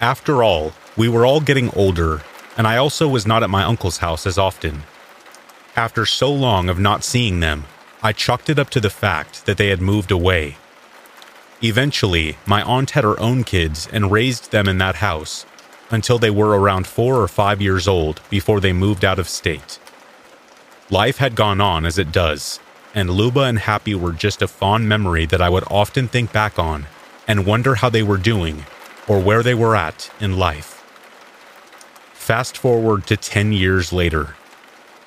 After all, we were all getting older, and I also was not at my uncle's house as often. After so long of not seeing them, I chalked it up to the fact that they had moved away. Eventually, my aunt had her own kids and raised them in that house until they were around 4 or 5 years old before they moved out of state. Life had gone on as it does, and Luba and Happy were just a fond memory that I would often think back on and wonder how they were doing or where they were at in life. Fast forward to 10 years later.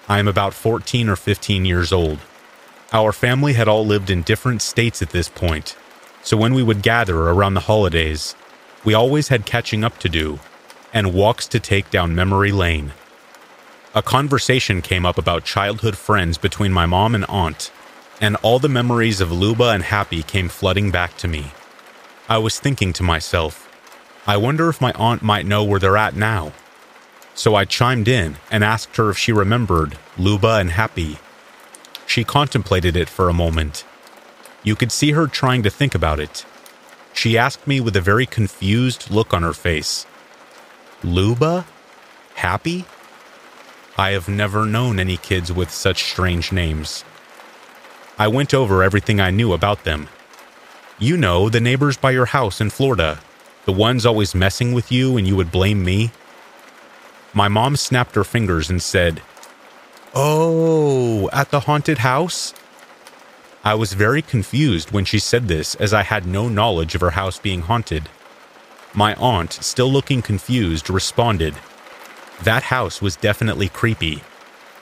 I am about 14 or 15 years old. Our family had all lived in different states at this point, so when we would gather around the holidays, we always had catching up to do and walks to take down memory lane. A conversation came up about childhood friends between my mom and aunt, and all the memories of Luba and Happy came flooding back to me. I was thinking to myself, I wonder if my aunt might know where they're at now. So I chimed in and asked her if she remembered Luba and Happy. She contemplated it for a moment. You could see her trying to think about it. She asked me with a very confused look on her face, "Luba? Happy?" I have never known any kids with such strange names. I went over everything I knew about them. You know, the neighbors by your house in Florida, the ones always messing with you and you would blame me? My mom snapped her fingers and said, "Oh, at the haunted house?" I was very confused when she said this, as I had no knowledge of her house being haunted. My aunt, still looking confused, responded, "That house was definitely creepy.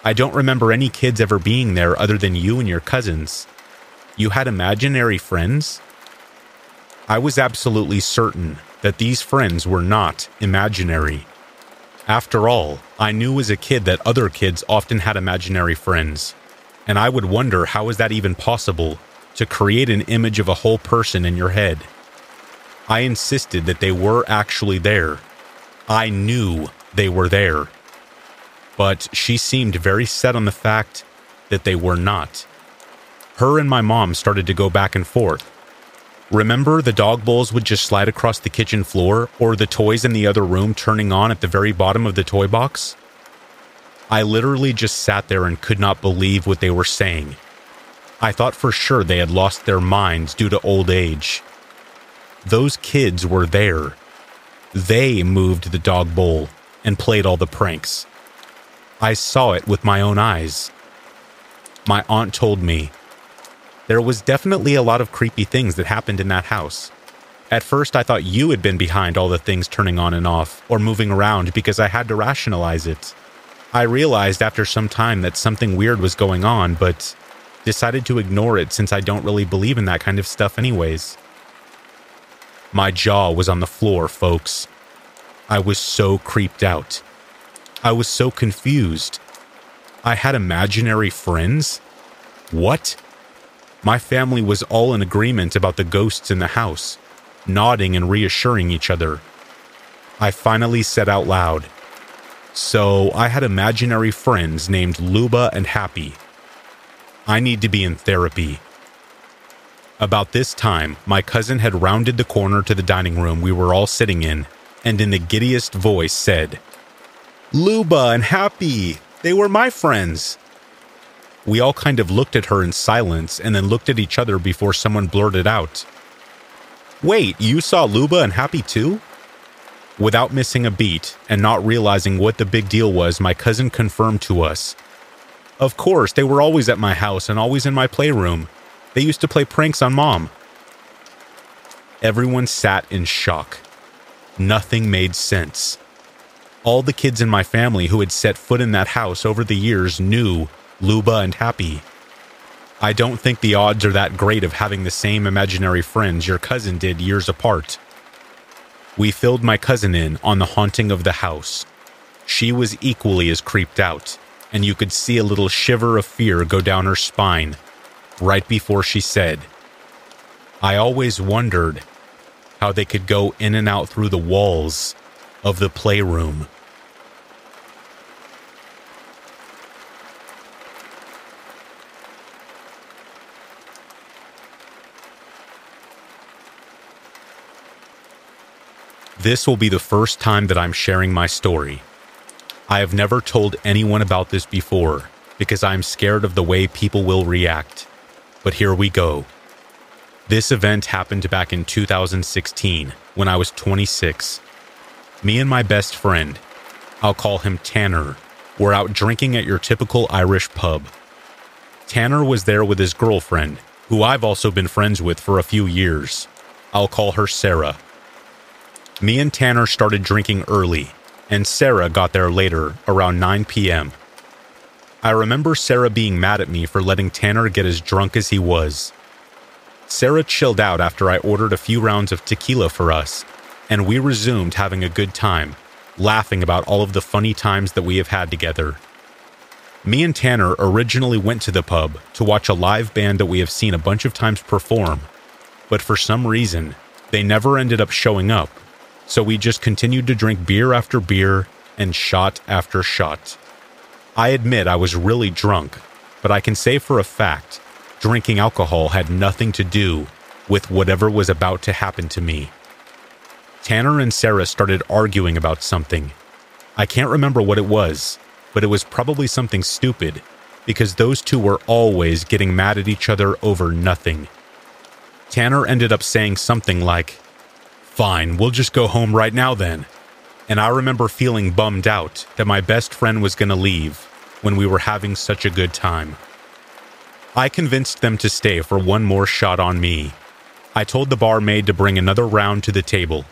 I don't remember any kids ever being there other than you and your cousins. You had imaginary friends?" I was absolutely certain that these friends were not imaginary. After all, I knew as a kid that other kids often had imaginary friends, and I would wonder how is that even possible, to create an image of a whole person in your head. I insisted that they were actually there. I knew they were there. But she seemed very set on the fact that they were not. Her and my mom started to go back and forth. Remember, the dog bowls would just slide across the kitchen floor, or the toys in the other room turning on at the very bottom of the toy box? I literally just sat there and could not believe what they were saying. I thought for sure they had lost their minds due to old age. Those kids were there. They moved the dog bowl and played all the pranks. I saw it with my own eyes. My aunt told me, "There was definitely a lot of creepy things that happened in that house. At first I thought you had been behind all the things turning on and off or moving around because I had to rationalize it. I realized after some time that something weird was going on, but decided to ignore it since I don't really believe in that kind of stuff anyways." My jaw was on the floor, folks. I was so creeped out. I was so confused. I had imaginary friends? What? My family was all in agreement about the ghosts in the house, nodding and reassuring each other. I finally said out loud, "So I had imaginary friends named Luba and Happy. I need to be in therapy." About this time, my cousin had rounded the corner to the dining room we were all sitting in, and in the giddiest voice said, "Luba and Happy, they were my friends." We all kind of looked at her in silence and then looked at each other before someone blurted out, "Wait, you saw Luba and Happy too?" Without missing a beat and not realizing what the big deal was, my cousin confirmed to us, "Of course, they were always at my house and always in my playroom. They used to play pranks on Mom." Everyone sat in shock. Nothing made sense. All the kids in my family who had set foot in that house over the years knew Luba and Happy. I don't think the odds are that great of having the same imaginary friends your cousin did years apart. We filled my cousin in on the haunting of the house. She was equally as creeped out, and you could see a little shiver of fear go down her spine right before she said, "I always wondered how they could go in and out through the walls of the playroom." This will be the first time that I'm sharing my story. I have never told anyone about this before because I'm scared of the way people will react. But here we go. This event happened back in 2016 when I was 26. Me and my best friend, I'll call him Tanner, were out drinking at your typical Irish pub. Tanner was there with his girlfriend, who I've also been friends with for a few years. I'll call her Sarah. Me and Tanner started drinking early, and Sarah got there later, around 9 p.m. I remember Sarah being mad at me for letting Tanner get as drunk as he was. Sarah chilled out after I ordered a few rounds of tequila for us, and we resumed having a good time, laughing about all of the funny times that we have had together. Me and Tanner originally went to the pub to watch a live band that we have seen a bunch of times perform, but for some reason, they never ended up showing up. So we just continued to drink beer after beer and shot after shot. I admit I was really drunk, but I can say for a fact, drinking alcohol had nothing to do with whatever was about to happen to me. Tanner and Sarah started arguing about something. I can't remember what it was, but it was probably something stupid because those two were always getting mad at each other over nothing. Tanner ended up saying something like, "Fine, we'll just go home right now then." And I remember feeling bummed out that my best friend was going to leave when we were having such a good time. I convinced them to stay for one more shot on me. I told the barmaid to bring another round to the table.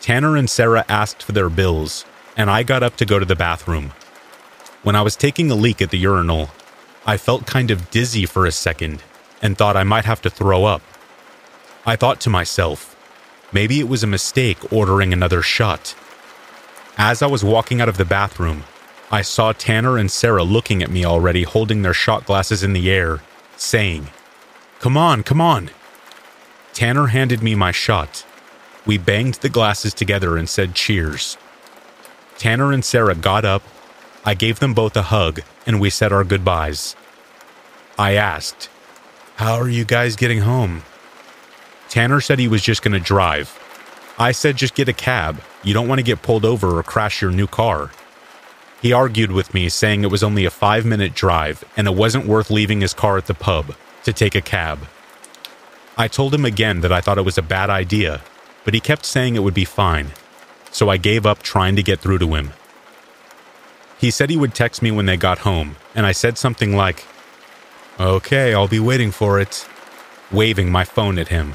Tanner and Sarah asked for their bills, and I got up to go to the bathroom. When I was taking a leak at the urinal, I felt kind of dizzy for a second and thought I might have to throw up. I thought to myself, maybe it was a mistake ordering another shot. As I was walking out of the bathroom, I saw Tanner and Sarah looking at me already, holding their shot glasses in the air, saying, "Come on, come on." Tanner handed me my shot. We banged the glasses together and said cheers. Tanner and Sarah got up. I gave them both a hug, and we said our goodbyes. I asked, "How are you guys getting home?" Tanner said he was just going to drive. I said, "Just get a cab. You don't want to get pulled over or crash your new car." He argued with me, saying it was only a 5-minute drive and it wasn't worth leaving his car at the pub to take a cab. I told him again that I thought it was a bad idea, but he kept saying it would be fine, so I gave up trying to get through to him. He said he would text me when they got home, and I said something like, "Okay, I'll be waiting for it," waving my phone at him.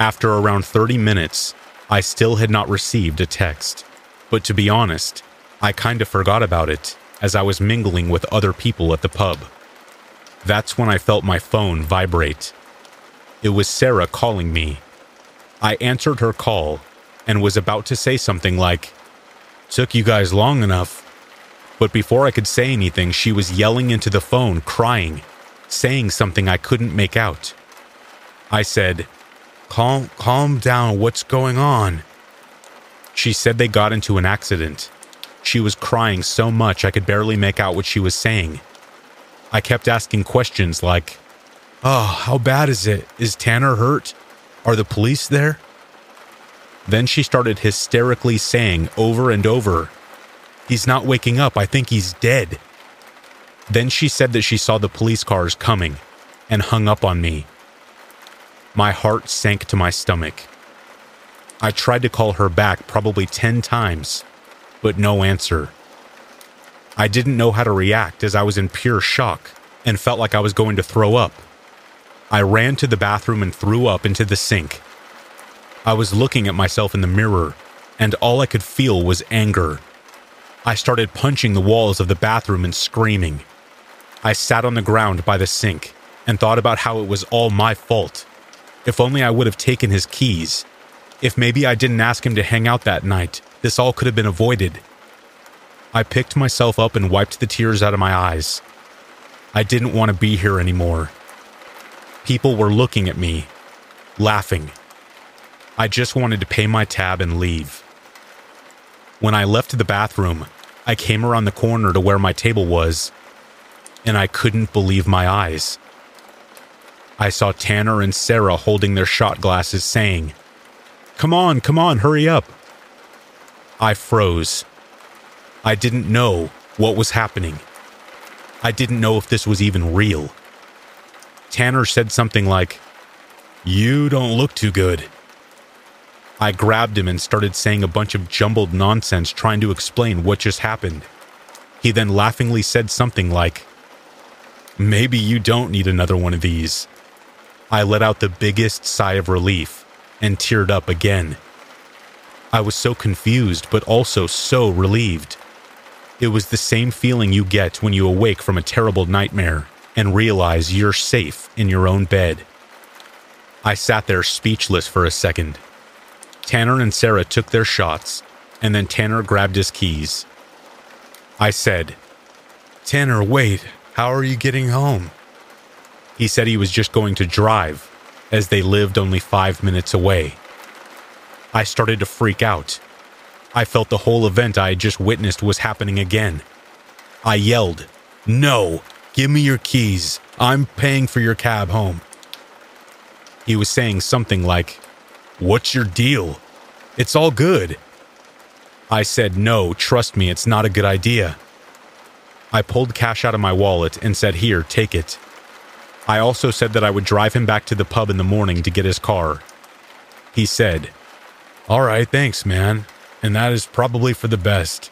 After around 30 minutes, I still had not received a text, but to be honest, I kind of forgot about it as I was mingling with other people at the pub. That's when I felt my phone vibrate. It was Sarah calling me. I answered her call and was about to say something like, "Took you guys long enough." But before I could say anything, she was yelling into the phone, crying, saying something I couldn't make out. I said, Calm down, what's going on?" She said they got into an accident. She was crying so much I could barely make out what she was saying. I kept asking questions like, "Oh, how bad is it? Is Tanner hurt? Are the police there?" Then she started hysterically saying over and over, "He's not waking up. I think he's dead." Then she said that she saw the police cars coming and hung up on me. My heart sank to my stomach. I tried to call her back probably 10 times. But no answer. I didn't know how to react as I was in pure shock and felt like I was going to throw up. I ran to the bathroom and threw up into the sink. I was looking at myself in the mirror, and all I could feel was anger. I started punching the walls of the bathroom and screaming. I sat on the ground by the sink and thought about how it was all my fault. If only I would have taken his keys. If maybe I didn't ask him to hang out that night, this all could have been avoided. I picked myself up and wiped the tears out of my eyes. I didn't want to be here anymore. People were looking at me, laughing. I just wanted to pay my tab and leave. When I left the bathroom, I came around the corner to where my table was, and I couldn't believe my eyes. I saw Tanner and Sarah holding their shot glasses saying, "Come on, come on, hurry up." I froze. I didn't know what was happening. I didn't know if this was even real. Tanner said something like, "You don't look too good." I grabbed him and started saying a bunch of jumbled nonsense, trying to explain what just happened. He then laughingly said something like, "Maybe you don't need another one of these." I let out the biggest sigh of relief and teared up again. I was so confused, but also so relieved. It was the same feeling you get when you awake from a terrible nightmare and realize you're safe in your own bed. I sat there speechless for a second. Tanner and Sarah took their shots, and then Tanner grabbed his keys. I said, "Tanner, wait, how are you getting home?" He said he was just going to drive, as they lived only 5 minutes away. I started to freak out. I felt the whole event I had just witnessed was happening again. I yelled, "No, give me your keys. I'm paying for your cab home." He was saying something like, "What's your deal? It's all good." I said, "No, trust me, it's not a good idea." I pulled cash out of my wallet and said, "Here, take it." I also said that I would drive him back to the pub in the morning to get his car. He said, "All right, thanks, man. And that is probably for the best."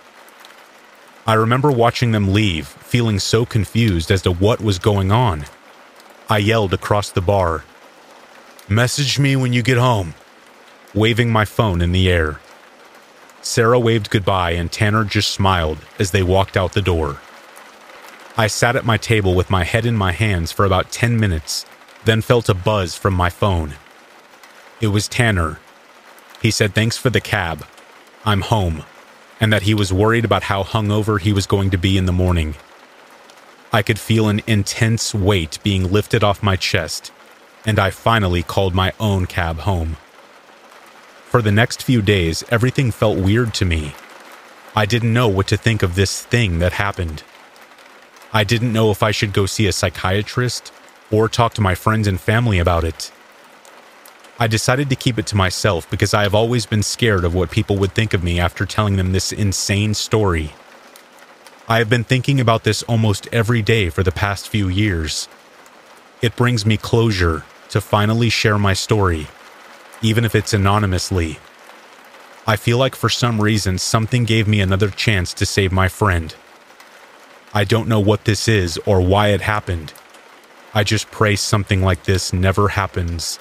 I remember watching them leave, feeling so confused as to what was going on. I yelled across the bar. "Message me when you get home," waving my phone in the air. Sarah waved goodbye and Tanner just smiled as they walked out the door. I sat at my table with my head in my hands for about 10 minutes, then felt a buzz from my phone. It was Tanner. He said thanks for the cab, I'm home, and that he was worried about how hungover he was going to be in the morning. I could feel an intense weight being lifted off my chest, and I finally called my own cab home. For the next few days, everything felt weird to me. I didn't know what to think of this thing that happened. I didn't know if I should go see a psychiatrist or talk to my friends and family about it. I decided to keep it to myself because I have always been scared of what people would think of me after telling them this insane story. I have been thinking about this almost every day for the past few years. It brings me closure to finally share my story, even if it's anonymously. I feel like for some reason something gave me another chance to save my friend. I don't know what this is or why it happened. I just pray something like this never happens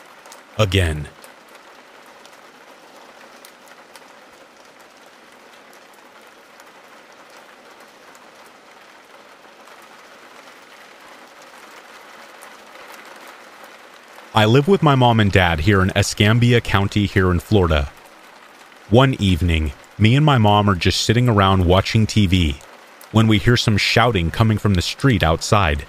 again. I live with my mom and dad here in Escambia County here in Florida. One evening, me and my mom are just sitting around watching TV when we hear some shouting coming from the street outside.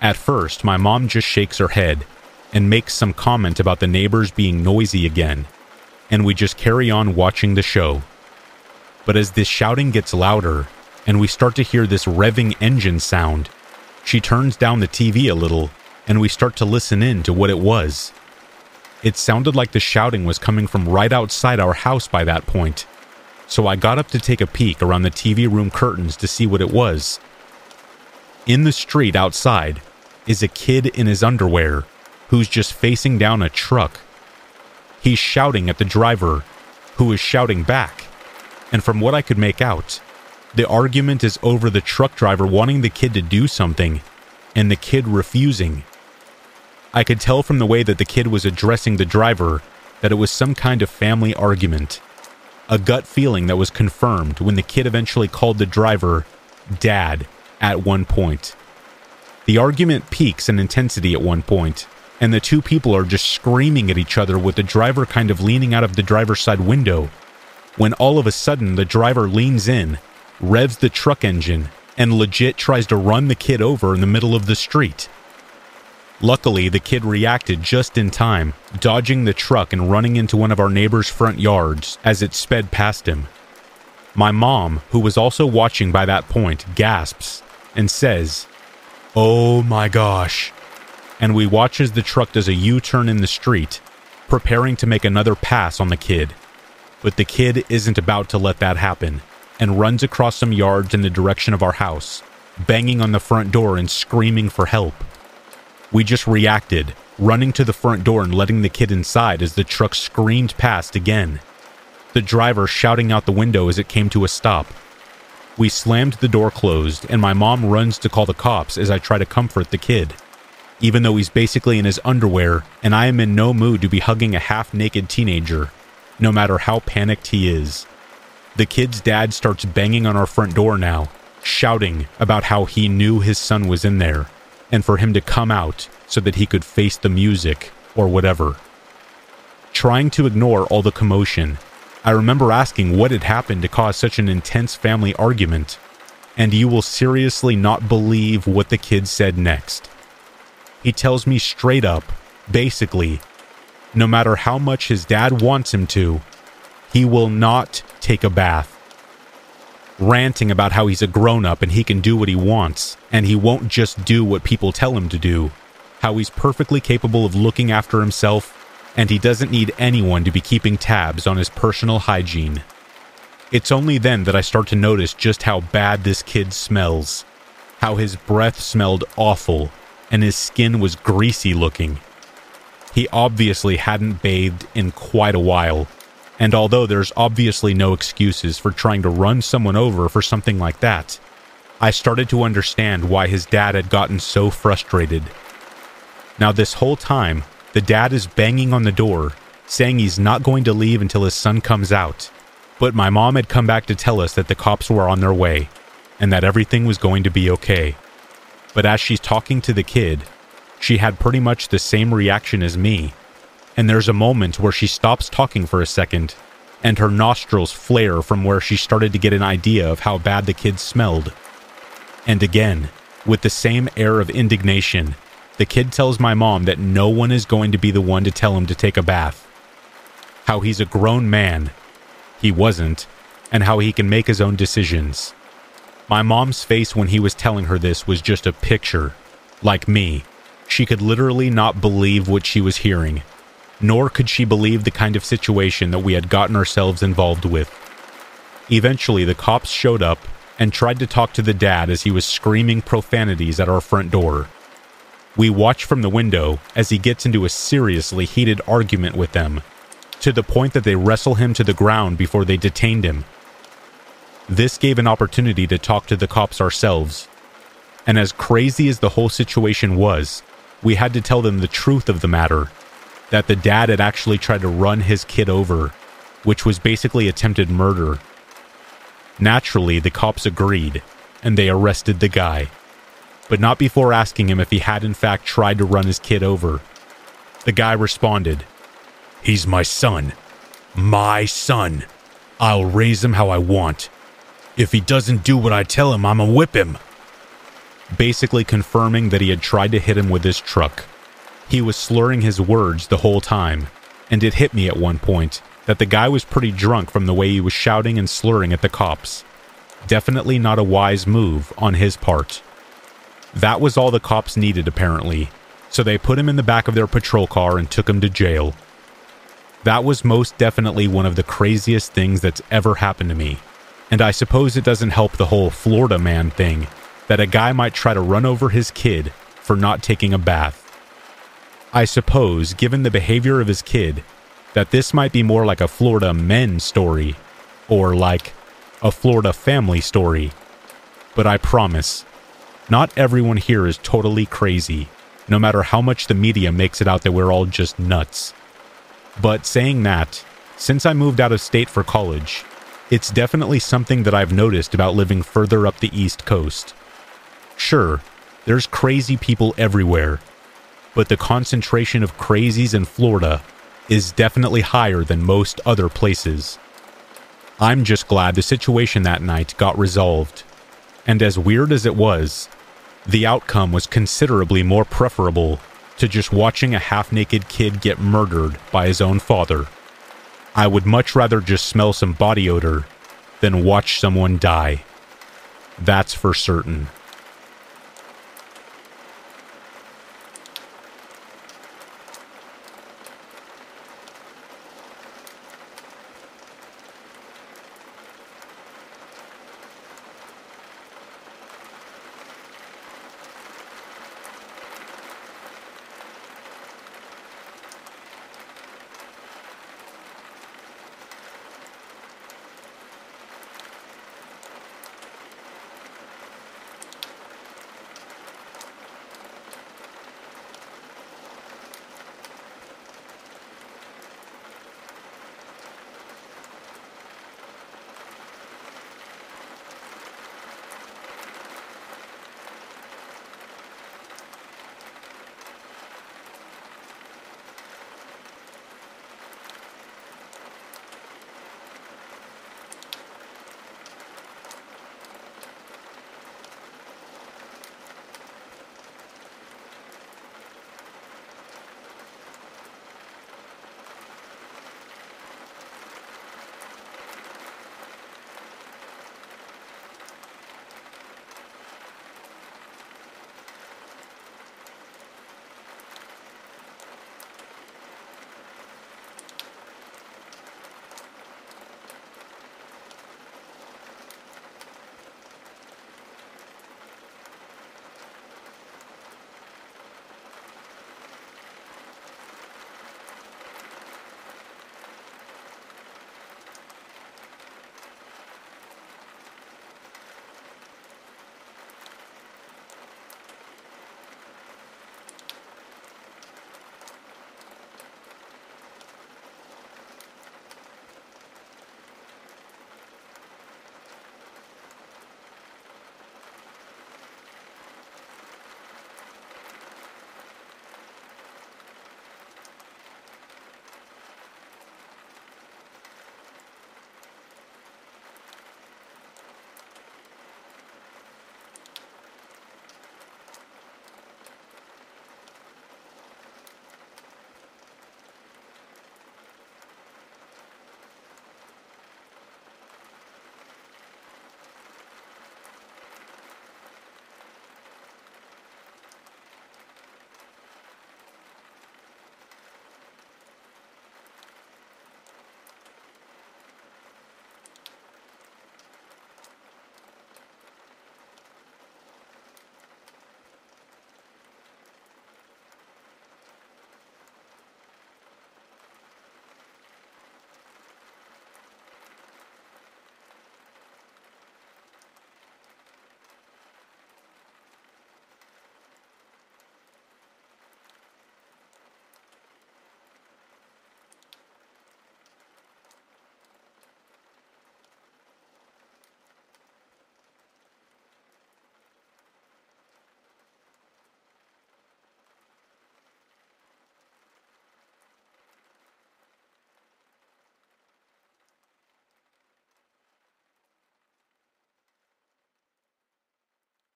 At first, my mom just shakes her head and makes some comment about the neighbors being noisy again, and we just carry on watching the show. But as this shouting gets louder, and we start to hear this revving engine sound, she turns down the TV a little, and we start to listen in to what it was. It sounded like the shouting was coming from right outside our house by that point, so I got up to take a peek around the TV room curtains to see what it was. In the street outside is a kid in his underwear who's just facing down a truck. He's shouting at the driver, who is shouting back, and from what I could make out, the argument is over the truck driver wanting the kid to do something and the kid refusing. I could tell from the way that the kid was addressing the driver that it was some kind of family argument. A gut feeling that was confirmed when the kid eventually called the driver Dad at one point. The argument peaks in intensity at one point, and the two people are just screaming at each other with the driver kind of leaning out of the driver's side window, when all of a sudden the driver leans in, revs the truck engine, and legit tries to run the kid over in the middle of the street. Luckily, the kid reacted just in time, dodging the truck and running into one of our neighbor's front yards as it sped past him. My mom, who was also watching by that point, gasps and says, "Oh my gosh," and we watch as the truck does a U-turn in the street, preparing to make another pass on the kid. But the kid isn't about to let that happen, and runs across some yards in the direction of our house, banging on the front door and screaming for help. We just reacted, running to the front door and letting the kid inside as the truck screamed past again, the driver shouting out the window as it came to a stop. We slammed the door closed, and my mom runs to call the cops as I try to comfort the kid, even though he's basically in his underwear and I am in no mood to be hugging a half-naked teenager, no matter how panicked he is. The kid's dad starts banging on our front door now, shouting about how he knew his son was in there, and for him to come out so that he could face the music or whatever. Trying to ignore all the commotion, I remember asking what had happened to cause such an intense family argument, and you will seriously not believe what the kid said next. He tells me straight up, basically, no matter how much his dad wants him to, he will not take a bath, ranting about how he's a grown-up and he can do what he wants, and he won't just do what people tell him to do, how he's perfectly capable of looking after himself, and he doesn't need anyone to be keeping tabs on his personal hygiene. It's only then that I start to notice just how bad this kid smells, how his breath smelled awful, and his skin was greasy looking. He obviously hadn't bathed in quite a while, and although there's obviously no excuses for trying to run someone over for something like that, I started to understand why his dad had gotten so frustrated. Now this whole time, the dad is banging on the door, saying he's not going to leave until his son comes out. But my mom had come back to tell us that the cops were on their way, and that everything was going to be okay. But as she's talking to the kid, she had pretty much the same reaction as me, and there's a moment where she stops talking for a second, and her nostrils flare from where she started to get an idea of how bad the kid smelled. And again, with the same air of indignation, the kid tells my mom that no one is going to be the one to tell him to take a bath, how he's a grown man, he wasn't, and how he can make his own decisions. My mom's face when he was telling her this was just a picture. Like me, she could literally not believe what she was hearing, nor could she believe the kind of situation that we had gotten ourselves involved with. Eventually, the cops showed up and tried to talk to the dad as he was screaming profanities at our front door. We watch from the window as he gets into a seriously heated argument with them, to the point that they wrestle him to the ground before they detained him. This gave an opportunity to talk to the cops ourselves, and as crazy as the whole situation was, we had to tell them the truth of the matter, that the dad had actually tried to run his kid over, which was basically attempted murder. Naturally, the cops agreed, and they arrested the guy, but not before asking him if he had in fact tried to run his kid over. The guy responded, "He's my son. My son. I'll raise him how I want. If he doesn't do what I tell him, I'ma whip him." Basically confirming that he had tried to hit him with his truck. He was slurring his words the whole time, and it hit me at one point that the guy was pretty drunk from the way he was shouting and slurring at the cops. Definitely not a wise move on his part. That was all the cops needed apparently, so they put him in the back of their patrol car and took him to jail. That was most definitely one of the craziest things that's ever happened to me, and I suppose it doesn't help the whole Florida man thing that a guy might try to run over his kid for not taking a bath. I suppose, given the behavior of his kid, that this might be more like a Florida men story, or like a Florida family story. But I promise, not everyone here is totally crazy, no matter how much the media makes it out that we're all just nuts. But saying that, since I moved out of state for college, it's definitely something that I've noticed about living further up the East Coast. Sure, there's crazy people everywhere, but the concentration of crazies in Florida is definitely higher than most other places. I'm just glad the situation that night got resolved. And as weird as it was, the outcome was considerably more preferable to just watching a half-naked kid get murdered by his own father. I would much rather just smell some body odor than watch someone die. That's for certain.